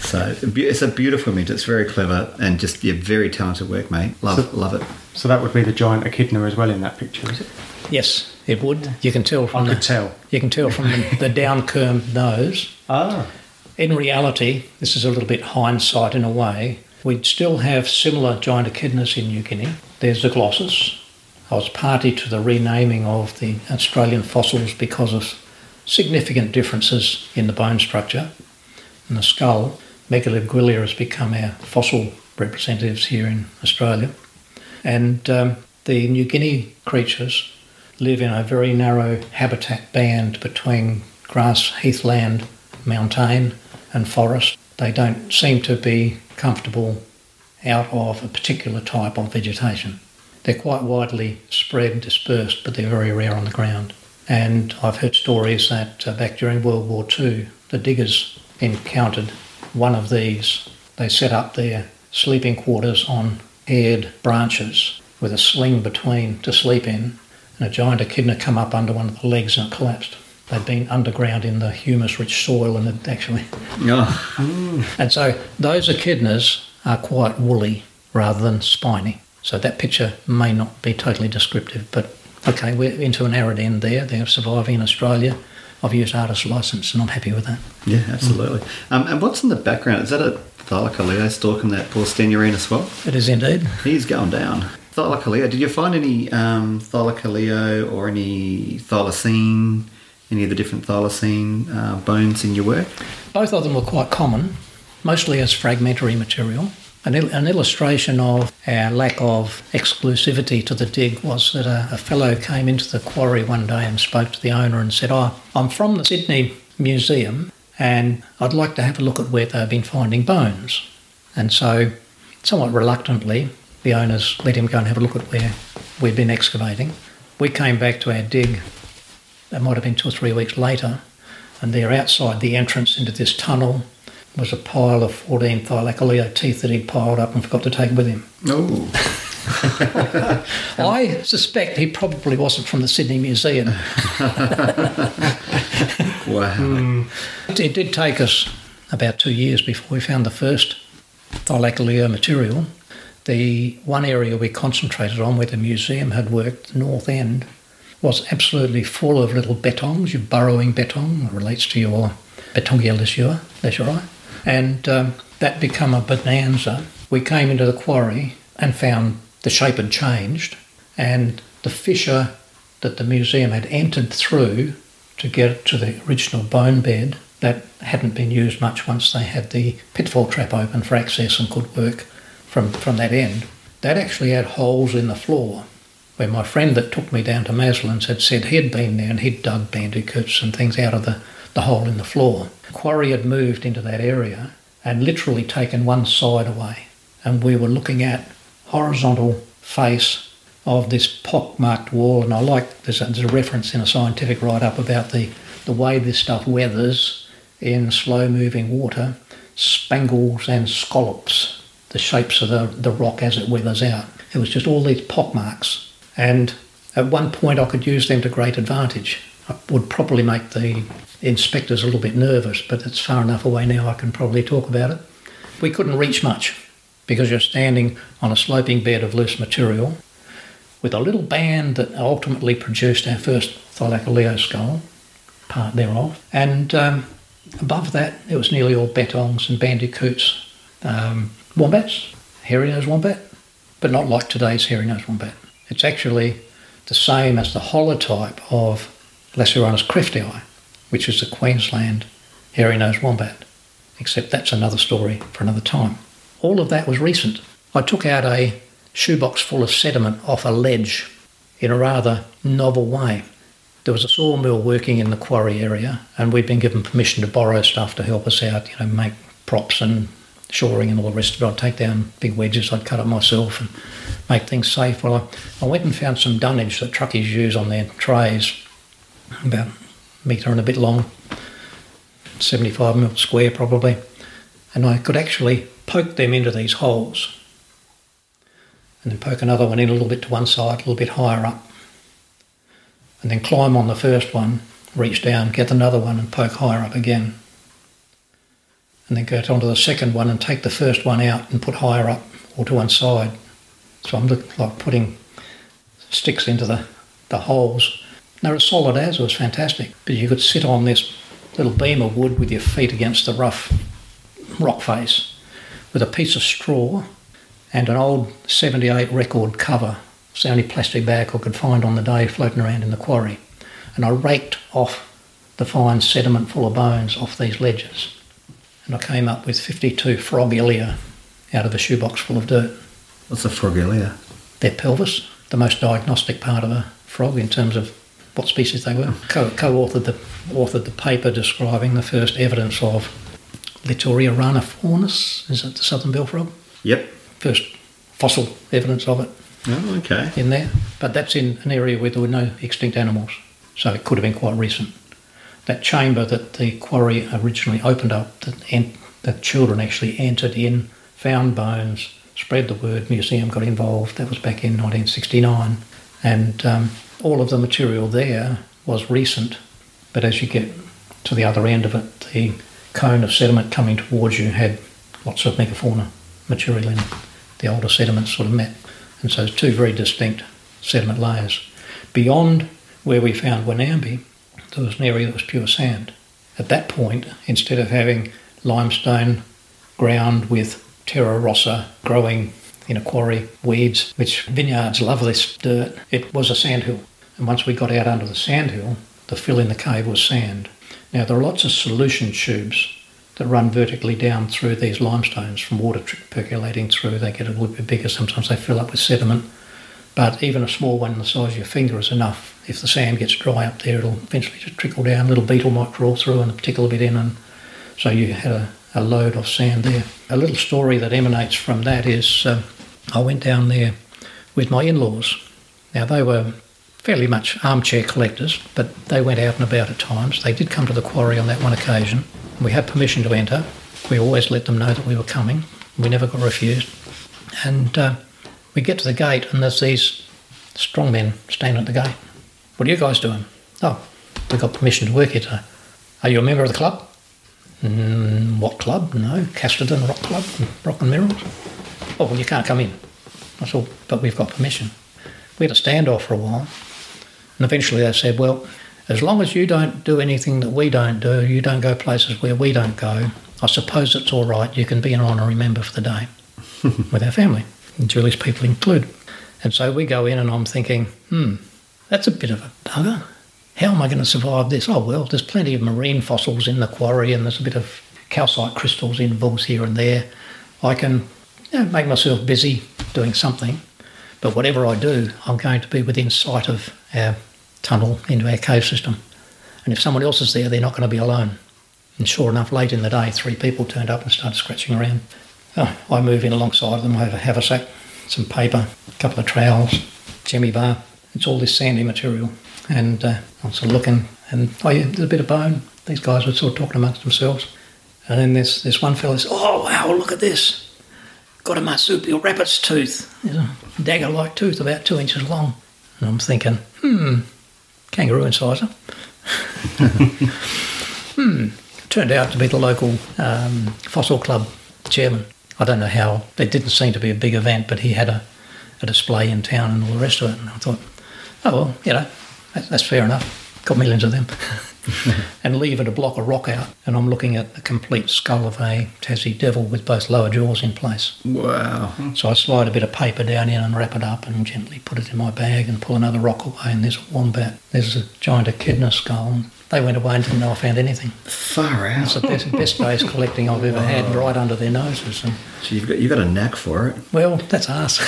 So it's a beautiful image. It's very clever and just yeah, very talented work, mate. Love, so, love it. So that would be the giant echidna as well in that picture, is it? Yes, it would. You can tell from I the, could tell. You can tell from the, the down curved nose. Ah. In reality, this is a little bit hindsight in a way. We'd still have similar giant echidnas in New Guinea. There's the glossus. I was party to the renaming of the Australian fossils because of significant differences in the bone structure and the skull. Megalobgrillia has become our fossil representatives here in Australia. And um, the New Guinea creatures live in a very narrow habitat band between grass, heathland, mountain and forest. They don't seem to be comfortable out of a particular type of vegetation. They're quite widely spread, dispersed, but they're very rare on the ground. And I've heard stories that uh, back during World War Two, the diggers encountered one of these. They set up their sleeping quarters on haired branches with a sling between to sleep in, and a giant echidna come up under one of the legs and it collapsed. They'd been underground in the humus-rich soil and it actually... Oh. And so those echidnas are quite woolly rather than spiny. So that picture may not be totally descriptive, but... Okay, we're into an arid end there. They're surviving in Australia. I've used artist licence and I'm happy with that. Yeah, absolutely. Mm. Um, and what's in the background? Is that a Thylacoleo stalking that poor stenurine as well? It is indeed. He's going down. Thylacoleo, did you find any um, Thylacoleo or any thylacine, any of the different thylacine uh, bones in your work? Both of them were quite common, mostly as fragmentary material. An, il- an illustration of our lack of exclusivity to the dig was that a, a fellow came into the quarry one day and spoke to the owner and said, "Oh, I'm from the Sydney Museum and I'd like to have a look at where they've been finding bones." And so, somewhat reluctantly, the owners let him go and have a look at where we'd been excavating. We came back to our dig, that might have been two or three weeks later, and there outside the entrance into this tunnel was a pile of fourteen Thylacoleo teeth that he piled up and forgot to take with him. Oh. I suspect he probably wasn't from the Sydney Museum. Wow. Mm. It, it did take us about two years before we found the first Thylacoleo material. The one area we concentrated on where the museum had worked, the north end, was absolutely full of little betongs. Your burrowing betong relates to your betongia lessua, lessurai, and um, that became a bonanza. We came into the quarry and found the shape had changed, and the fissure that the museum had entered through to get to the original bone bed, that hadn't been used much once they had the pitfall trap open for access and could work From, from that end, that actually had holes in the floor where my friend that took me down to Maslin's had said he'd been there and he'd dug bandicoots and things out of the, the hole in the floor. The quarry had moved into that area and literally taken one side away, and we were looking at horizontal face of this pockmarked wall. And I like, there's a, there's a reference in a scientific write-up about the, the way this stuff weathers in slow-moving water, spangles and scallops the shapes of the, the rock as it weathers out. It was just all these pock marks. And at one point I could use them to great advantage. I would probably make the inspectors a little bit nervous, but it's far enough away now I can probably talk about it. We couldn't reach much because you're standing on a sloping bed of loose material with a little band that ultimately produced our first Thylacoleo skull, part thereof. And um, above that, it was nearly all betongs and bandicoots. Um, Wombats, hairy-nosed wombat, but not like today's hairy-nosed wombat. It's actually the same as the holotype of Lacerornis creftii, which is the Queensland hairy-nosed wombat, except that's another story for another time. All of that was recent. I took out a shoebox full of sediment off a ledge in a rather novel way. There was a sawmill working in the quarry area, and we'd been given permission to borrow stuff to help us out, you know, make props and shoring and all the rest of it. I'd take down big wedges, I'd cut up myself and make things safe. Well, I, I went and found some dunnage that truckies use on their trays, about a metre and a bit long, seventy-five millimetres square probably, and I could actually poke them into these holes and then poke another one in a little bit to one side, a little bit higher up, and then climb on the first one, reach down, get another one and poke higher up again, and then go on to the second one and take the first one out and put higher up or to one side. So I'm looking like putting sticks into the, the holes. They were solid as, it was fantastic. But you could sit on this little beam of wood with your feet against the rough rock face with a piece of straw and an old seventy-eight record cover. It's the only plastic bag I could find on the day floating around in the quarry. And I raked off the fine sediment full of bones off these ledges. And I came up with fifty-two frog ilia out of a shoebox full of dirt. What's a frog ilia? Their pelvis, the most diagnostic part of a frog in terms of what species they were. Co- co-authored the authored the paper describing the first evidence of Lituria raniformis. Is it the southern bell frog? Yep. First fossil evidence of it. Oh, okay. In there, but that's in an area where there were no extinct animals, so it could have been quite recent. That chamber that the quarry originally opened up, that, en- that children actually entered in, found bones, spread the word, museum got involved. That was back in nineteen sixty-nine. And um, all of the material there was recent. But as you get to the other end of it, the cone of sediment coming towards you had lots of megafauna material in it. The older sediments sort of met. And so two very distinct sediment layers. Beyond where we found Wonambi, there was an area that was pure sand. At that point, instead of having limestone ground with terra rossa growing in a quarry, weeds, which vineyards love this dirt, it was a sandhill. And once we got out under the sandhill, the fill in the cave was sand. Now, there are lots of solution tubes that run vertically down through these limestones from water percolating through. They get a little bit bigger. Sometimes they fill up with sediment. But even a small one the size of your finger is enough. If the sand gets dry up there, it'll eventually just trickle down. A little beetle might crawl through and tickle a bit in. And so you had a, a load of sand there. A little story that emanates from that is uh, I went down there with my in-laws. Now, they were fairly much armchair collectors, but they went out and about at times. They did come to the quarry on that one occasion. We had permission to enter. We always let them know that we were coming. We never got refused. And uh, we get to the gate, and there's these strong men standing at the gate. What are you guys doing? Oh, we got permission to work here today. Are you a member of the club? Mm, what club? No. Casterton Rock Club, Rock and Minerals. Oh, well, you can't come in. I said, but we've got permission. We had a standoff for a while. And eventually they said, well, as long as you don't do anything that we don't do, you don't go places where we don't go, I suppose it's all right. You can be an honorary member for the day with our family, and Julie's people included. And so we go in and I'm thinking, hmm, that's a bit of a bugger. How am I going to survive this? Oh, well, there's plenty of marine fossils in the quarry and there's a bit of calcite crystals involved here and there. I can, you know, make myself busy doing something. But whatever I do, I'm going to be within sight of our tunnel into our cave system. And if someone else is there, they're not going to be alone. And sure enough, late in the day, three people turned up and started scratching around. Oh, I move in alongside of them. I have a haversack, some paper, a couple of trowels, jemmy bar. It's all this sandy material. And uh, I'm sort of looking, and oh yeah, there's a bit of bone. These guys were sort of talking amongst themselves. And then this, this one fella says, oh, wow, look at this. Got a marsupial rabbit's tooth. It's a dagger-like tooth, about two inches long. And I'm thinking, hmm, kangaroo incisor. hmm. Turned out to be the local um, fossil club chairman. I don't know how. It didn't seem to be a big event, but he had a, a display in town and all the rest of it. And I thought, oh, well, you know, that, that's fair enough. Got millions of them. And levered a block of rock out, and I'm looking at the complete skull of a Tassie devil with both lower jaws in place. Wow. So I slide a bit of paper down in and wrap it up and gently put it in my bag and pull another rock away, and there's a wombat. There's a giant echidna skull, and they went away and didn't know I found anything. Far out. It's the best, best base collecting I've ever wow. had, right under their noses. And so you've got, you've got a knack for it. Well, that's arse.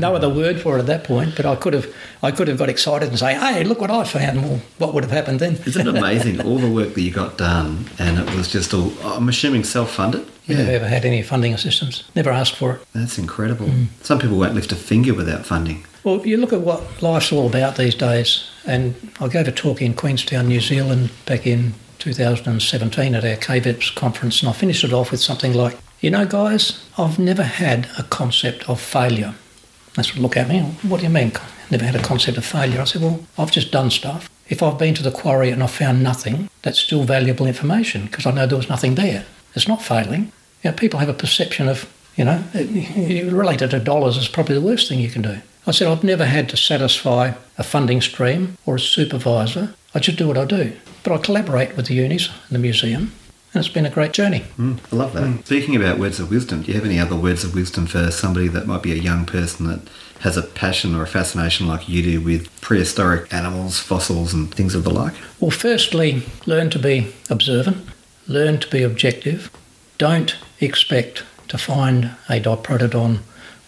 No other word for it at that point, but I could have I could have got excited and say, hey, look what I found. Well, what would have happened then? Isn't it amazing, all the work that you got done, and it was just all, I'm assuming, self-funded? Yeah. Never ever had any funding assistance. Never asked for it. That's incredible. Mm. Some people won't lift a finger without funding. Well, you look at what life's all about these days, and I gave a talk in Queenstown, New Zealand back in two thousand seventeen at our K V E P S conference, and I finished it off with something like, you know, guys, I've never had a concept of failure. That's what, look at me, what do you mean, never had a concept of failure? I said, well, I've just done stuff. If I've been to the quarry and I've found nothing, that's still valuable information because I know there was nothing there. It's not failing. You know, people have a perception of, you know, related to dollars is probably the worst thing you can do. I said, I've never had to satisfy a funding stream or a supervisor. I just do what I do. But I collaborate with the unis and the museum, and it's been a great journey. Mm, I love that. Mm. Speaking about words of wisdom, do you have any other words of wisdom for somebody that might be a young person that has a passion or a fascination like you do with prehistoric animals, fossils and things of the like? Well, firstly, learn to be observant. Learn to be objective. Don't expect to find a diprotodon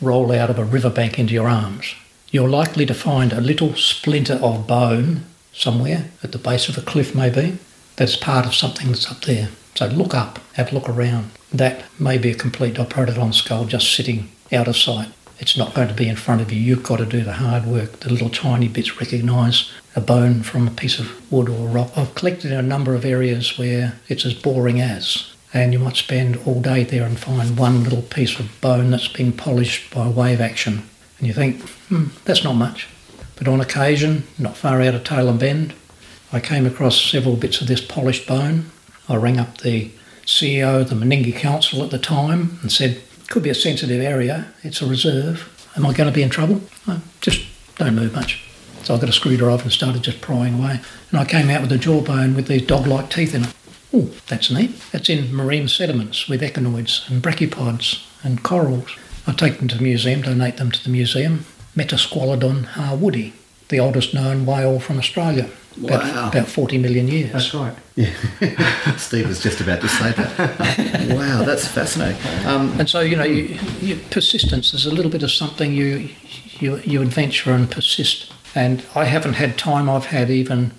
roll out of a riverbank into your arms. You're likely to find a little splinter of bone somewhere, at the base of a cliff maybe, that's part of something that's up there. So look up, have a look around. That may be a complete diprotodon skull just sitting out of sight. It's not going to be in front of you. You've got to do the hard work. The little tiny bits recognise a bone from a piece of wood or rock. I've collected in a number of areas where it's as boring as, and you might spend all day there and find one little piece of bone that's been polished by wave action. And you think, hmm, that's not much. But on occasion, not far out of Tail and Bend, I came across several bits of this polished bone. I rang up the C E O of the Meningi Council at the time and said, could be a sensitive area, it's a reserve. Am I going to be in trouble? I just don't move much. So I got a screwdriver and started just prying away. And I came out with a jawbone with these dog-like teeth in it. Oh, that's neat. That's in marine sediments with echinoids and brachiopods and corals. I take them to the museum, donate them to the museum. Metasqualodon harwoodi. the oldest known whale from Australia. Wow. About, about forty million years. That's right. Yeah. Steve was just about to say that. Wow, that's fascinating. Um, and so, you know, you, you, persistence is a little bit of something you, you you adventure and persist. And I haven't had time. I've had even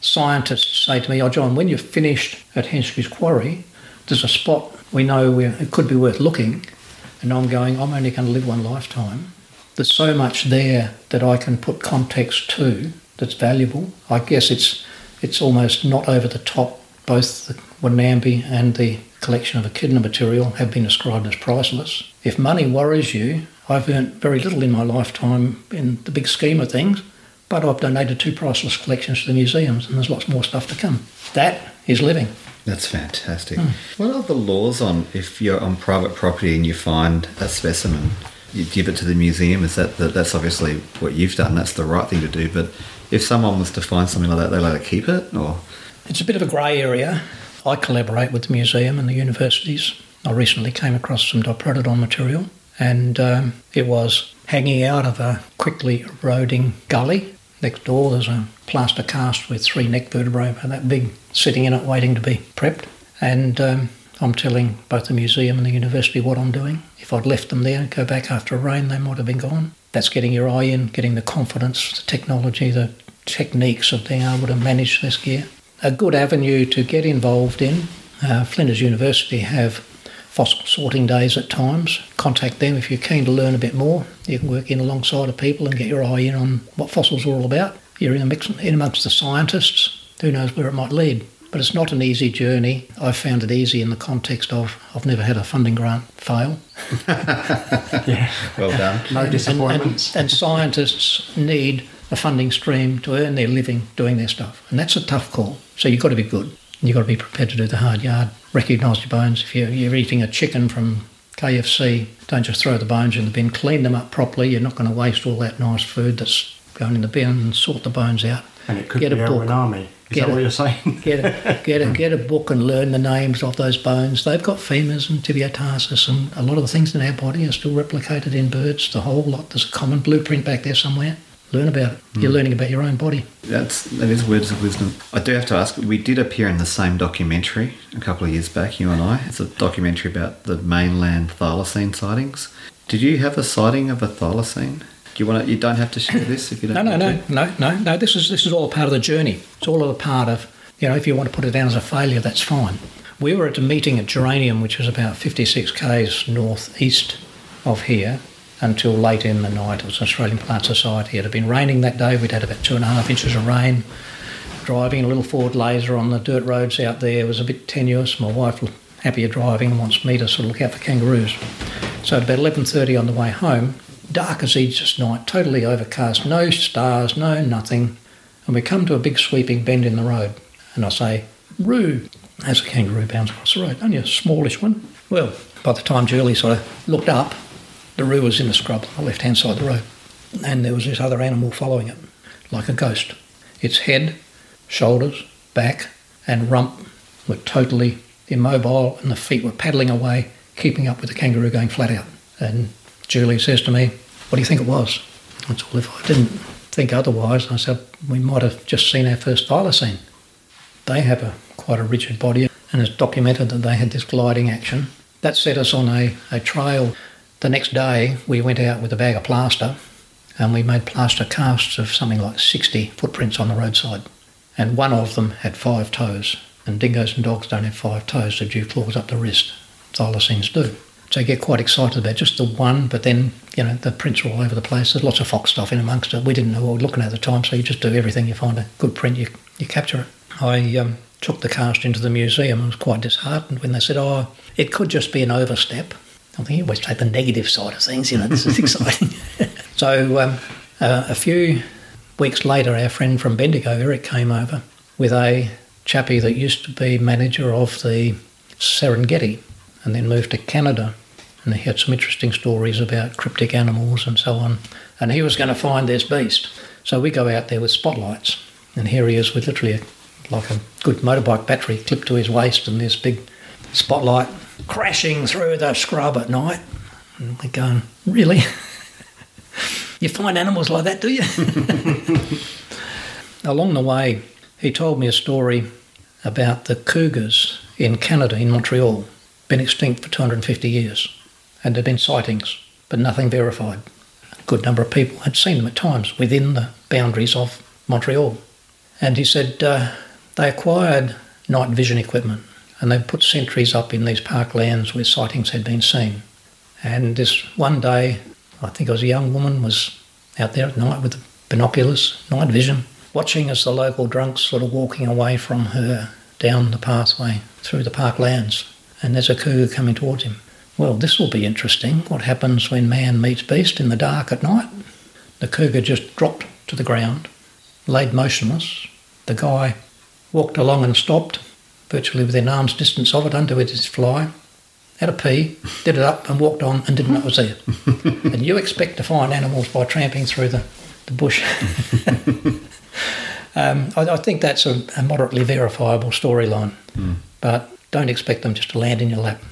scientists say to me, oh, John, when you're finished at Henschke's Quarry, there's a spot we know where it could be worth looking. And I'm going, I'm only going to live one lifetime. There's so much there that I can put context to that's valuable. I guess it's it's almost not over the top. Both the Wonambi and the collection of echidna material have been described as priceless. If money worries you, I've earned very little in my lifetime in the big scheme of things, but I've donated two priceless collections to the museums, and there's lots more stuff to come. That is living. That's fantastic. Mm. What are the laws on if you're on private property and you find a specimen? You give it to the museum? Is that the, that's obviously what you've done. That's the right thing to do. But if someone was to find something like that, they like to keep it, or it's a bit of a grey area. I collaborate with the museum and the universities. I recently came across some diprotodon material, and um, it was hanging out of a quickly eroding gully. Next door, there's a plaster cast with three neck vertebrae that big sitting in it waiting to be prepped. And um, I'm telling both the museum and the university what I'm doing. If I'd left them there and go back after a rain, they might have been gone. That's getting your eye in, getting the confidence, the technology, the techniques of being able to manage this gear. A good avenue to get involved in, uh, Flinders University have fossil sorting days at times. Contact them if you're keen to learn a bit more. You can work in alongside of people and get your eye in on what fossils are all about. You're in, a mix, in amongst the scientists. Who knows where it might lead? But it's not an easy journey. I found it easy in the context of I've never had a funding grant fail. Yeah. Well done. No disappointments. And, and, and scientists need a funding stream to earn their living doing their stuff. And that's a tough call. So you've got to be good. You've got to be prepared to do the hard yard. Recognise your bones. If you're, you're eating a chicken from K F C, don't just throw the bones in the bin. Clean them up properly. You're not going to waste all that nice food that's going in the bin, and sort the bones out. And it could get be a book. An army. Is get that a, what you're saying? get, a, get, a, get a book and learn the names of those bones. They've got femurs and tibiotarsus, and a lot of the things in our body are still replicated in birds. The whole lot. There's a common blueprint back there somewhere. Learn about it. You're mm. learning about your own body. That's, that is words of wisdom. I do have to ask, we did appear in the same documentary a couple of years back, you and I. It's a documentary about the mainland Thylacine sightings. Did you have a sighting of a Thylacine? Do you want to, you don't have to share this if you don't. no, no, want to. no, no, no, no. This is this is all part of the journey. It's all a part of, you know, if you want to put it down as a failure, that's fine. We were at a meeting at Geranium, which was about fifty-six kays northeast of here, until late in the night. It was Australian Plant Society. It had been raining that day. We'd had about two and a half inches of rain. Driving a little Ford Laser on the dirt roads out there was a bit tenuous. My wife was happier driving and wants me to sort of look out for kangaroos. So at about eleven thirty on the way home, dark as Aegis night, totally overcast, no stars, no nothing. And we come to a big sweeping bend in the road. And I say, roo, as a kangaroo bounds across the road. Only a smallish one. Well, by the time Julie sort of looked up, the roo was in the scrub on the left-hand side of the road, and there was this other animal following it, like a ghost. Its head, shoulders, back and rump were totally immobile, and the feet were paddling away, keeping up with the kangaroo going flat out. And Julie says to me, what do you think it was? I said, well, if I didn't think otherwise, I said, we might have just seen our first thylacine. They have a quite a rigid body, and it's documented that they had this gliding action. That set us on a, a trail. The next day, we went out with a bag of plaster, and we made plaster casts of something like sixty footprints on the roadside. And one of them had five toes, and dingoes and dogs don't have five toes. They do claws up the wrist. Thylacines do. So you get quite excited about just the one, but then, you know, the prints are all over the place. There's lots of fox stuff in amongst it. We didn't know what we were looking at at the time, so you just do everything. You find a good print, you, you capture it. I um, took the cast into the museum and was quite disheartened when they said, oh, it could just be an overstep. I think you always take the negative side of things, you know, this is exciting. So um, uh, a few weeks later, our friend from Bendigo, Eric, came over with a chappie that used to be manager of the Serengeti and then moved to Canada. And he had some interesting stories about cryptic animals and so on. And he was going to find this beast. So we go out there with spotlights. And here he is with literally a, like a good motorbike battery clipped to his waist and this big spotlight crashing through the scrub at night. And we're going, really? you find animals like that, do you? Along the way, he told me a story about the cougars in Canada, in Montreal, been extinct for two hundred fifty years. And there'd been sightings, but nothing verified. A good number of people had seen them at times within the boundaries of Montreal. And he said uh, they acquired night vision equipment and they put sentries up in these parklands where sightings had been seen. And this one day, I think it was a young woman, was out there at night with binoculars, night vision, watching as the local drunks sort of walking away from her down the pathway through the parklands. And there's a cougar coming towards him. Well, this will be interesting. What happens when man meets beast in the dark at night? The cougar just dropped to the ground, laid motionless. The guy walked along and stopped, virtually within arm's distance of it, under with his fly, had a pee, did it up and walked on and didn't know it was there. And you expect to find animals by tramping through the, the bush. um, I, I think that's a, a moderately verifiable storyline, mm. but don't expect them just to land in your lap.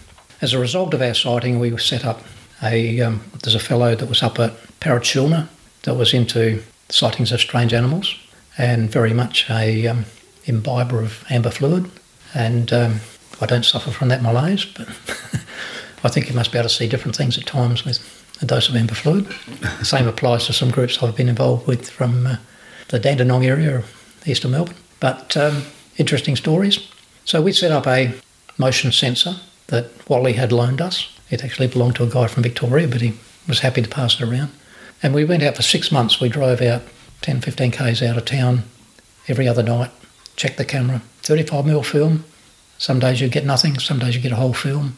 As a result of our sighting, we set up a... Um, there's a fellow that was up at Parachilna that was into sightings of strange animals and very much a um, imbiber of amber fluid. And um, I don't suffer from that malaise, but I think you must be able to see different things at times with a dose of amber fluid. The same applies to some groups I've been involved with from uh, the Dandenong area of eastern Melbourne. But um, interesting stories. So we set up a motion sensor that Wally had loaned us. It actually belonged to a guy from Victoria, but he was happy to pass it around. And we went out for six months. We drove out ten, fifteen kays out of town every other night, checked the camera, thirty-five millimeter film. Some days you get nothing, some days you get a whole film.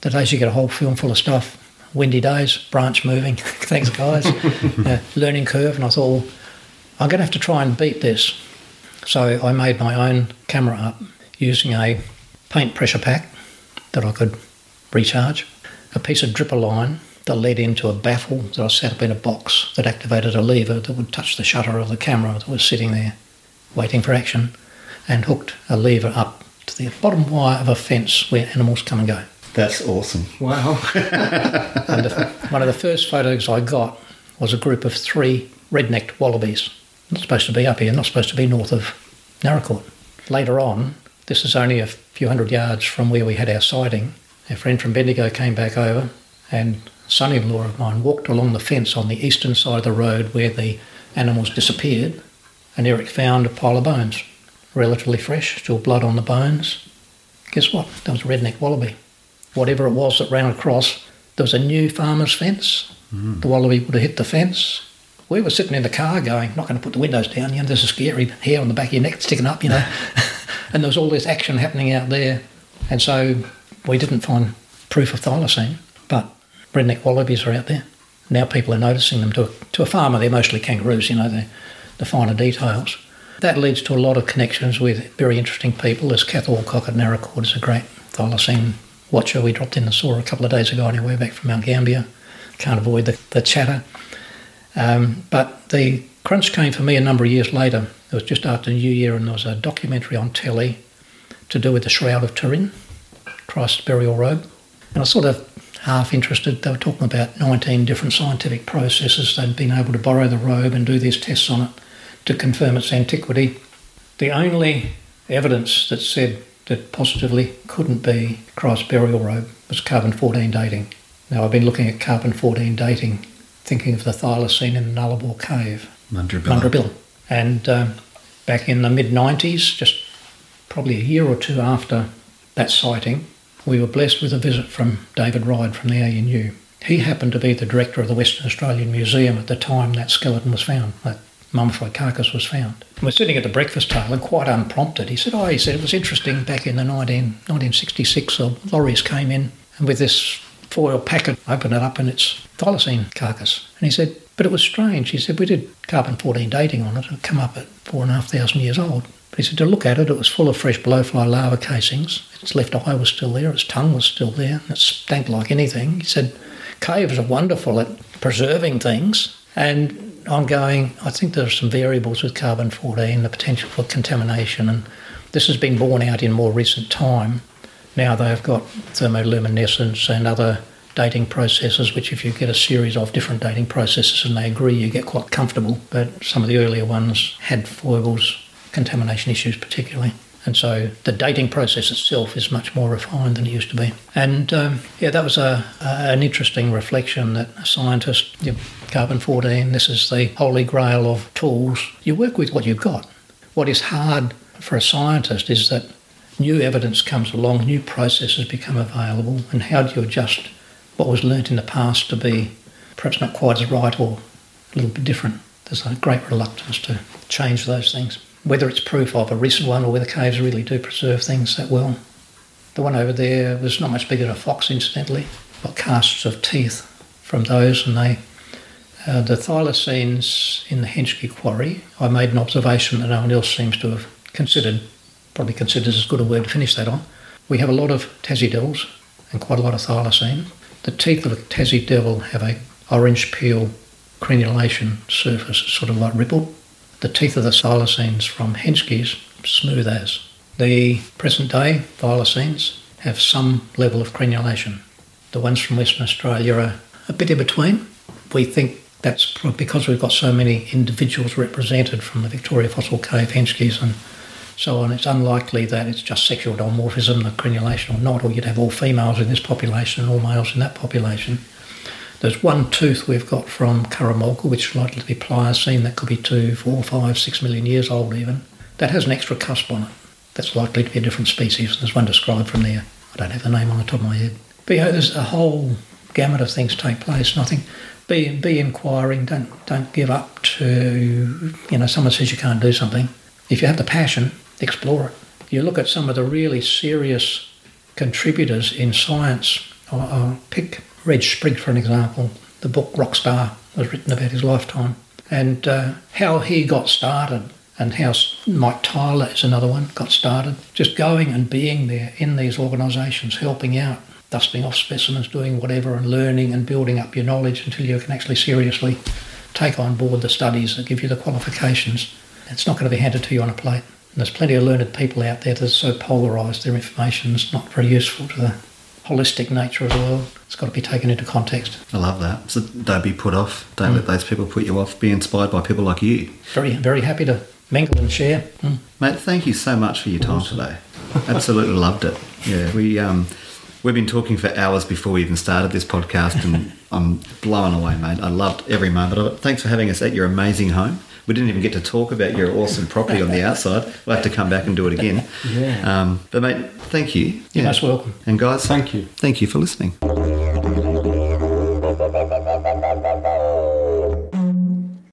The days you get a whole film full of stuff, windy days, branch moving, thanks guys, uh, learning curve, and I thought, well, I'm going to have to try and beat this. So I made my own camera up using a paint pressure pack that I could recharge, a piece of dripper line that led into a baffle that I set up in a box that activated a lever that would touch the shutter of the camera that was sitting there waiting for action, and hooked a lever up to the bottom wire of a fence where animals come and go. That's awesome. Wow. And the, one of the first photos I got was a group of three red-necked wallabies. Not supposed to be up here, not supposed to be north of Naracoorte. Later on, this is only a few hundred yards from where we had our sighting. A friend from Bendigo came back over, and a son-in-law of mine walked along the fence on the eastern side of the road where the animals disappeared, and Eric found a pile of bones. Relatively fresh, still blood on the bones. Guess what? That was a redneck wallaby. Whatever it was that ran across, there was a new farmer's fence. Mm. The wallaby would have hit the fence. We were sitting in the car going, not going to put the windows down, you know, there's a scary hair on the back of your neck sticking up, you know. And there was all this action happening out there. And so we didn't find proof of thylacine, but redneck wallabies are out there. Now people are noticing them. To a, to a farmer, they're mostly kangaroos, you know, the, the finer details. That leads to a lot of connections with very interesting people. There's Kath Alcock at Naracoorte, is a great thylacine watcher we dropped in and saw a couple of days ago on our way back from Mount Gambier. Can't avoid the, the chatter. Um, but the crunch came for me a number of years later. It was just after New Year, and there was a documentary on telly to do with the Shroud of Turin, Christ's burial robe. And I was sort of half interested. They were talking about nineteen different scientific processes. They'd been able to borrow the robe and do these tests on it to confirm its antiquity. The only evidence that said that positively couldn't be Christ's burial robe was carbon fourteen dating. Now, I've been looking at carbon fourteen dating, thinking of the thylacine in the Nullarbor Cave, Mundrabil. Mundrabil. And um, back in the mid nineties, just probably a year or two after that sighting, we were blessed with a visit from David Ride from the A N U. He happened to be the director of the Western Australian Museum at the time that skeleton was found, that mummified carcass was found. We're sitting at the breakfast table, and quite unprompted, he said, oh, he said, it was interesting back in the nineteen sixty-six, the lorries came in, and with this foil packet, opened it up, and it's thylacine carcass. And he said, but it was strange. He said, we did carbon fourteen dating on it, and it come up at four and a half thousand years old. But he said, to look at it, it was full of fresh blowfly larva casings. Its left eye was still there, its tongue was still there, and it stank like anything. He said, caves are wonderful at preserving things. And I'm going, I think there are some variables with carbon fourteen, the potential for contamination, and this has been borne out in more recent time. Now they've got thermoluminescence and other dating processes, which if you get a series of different dating processes and they agree, you get quite comfortable. But some of the earlier ones had foibles, contamination issues particularly. And so the dating process itself is much more refined than it used to be. And, um, yeah, that was a, a, an interesting reflection that a scientist, you know, carbon fourteen, this is the holy grail of tools. You work with what you've got. What is hard for a scientist is that new evidence comes along, new processes become available, and how do you adjust what was learnt in the past to be perhaps not quite as right or a little bit different. There's a great reluctance to change those things. Whether it's proof of a recent one or whether caves really do preserve things that well. The one over there was not much bigger than a fox, incidentally, but casts of teeth from those. And they, uh, the Thylacoleo in the Henschke's Quarry, I made an observation that no one else seems to have considered, probably considers as good a word to finish that on. We have a lot of Tassie devils and quite a lot of Thylacoleo. The teeth of a Tassie devil have an orange peel crenulation surface, sort of like rippled. The teeth of the Thylacines from Henschke's, smooth as. The present-day Thylacines have some level of crenulation. The ones from Western Australia are a bit in between. We think that's because we've got so many individuals represented from the Victoria Fossil Cave, Henschke's and so on. It's unlikely that it's just sexual dimorphism, the crenulation or not, or you'd have all females in this population and all males in that population. There's one tooth we've got from Curramulka, which is likely to be Pliocene. That could be two, four, five, six million years old even. That has an extra cusp on it. That's likely to be a different species. There's one described from there. I don't have the name on the top of my head. But, you know, there's a whole gamut of things take place. And I think be, be inquiring. Don't, don't give up to, you know, someone says you can't do something. If you have the passion, explore it. You look at some of the really serious contributors in science. I'll, I'll pick Red Sprigg, for an example. The book Rockstar was written about his lifetime. And uh, how he got started and how Mike Tyler is another one, got started. Just going and being there in these organisations, helping out, dusting off specimens, doing whatever and learning and building up your knowledge until you can actually seriously take on board the studies that give you the qualifications. It's not going to be handed to you on a plate. And there's plenty of learned people out there that are so polarised, their information's not very useful to the holistic nature of the world. It's got to be taken into context. I love that. So don't be put off. Don't mm. let those people put you off. Be inspired by people like you. Very, very happy to mingle and share. Mm. Mate, thank you so much for your time awesome. today. Absolutely loved it. Yeah, we um, we've been talking for hours before we even started this podcast, and I'm blown away, mate. I loved every moment of it. Thanks for having us at your amazing home. We didn't even get to talk about your awesome property on the outside. We'll have to come back and do it again. Yeah. Um, but, mate, thank you. Yeah. You're most welcome. And, guys, thank you. Thank you for listening.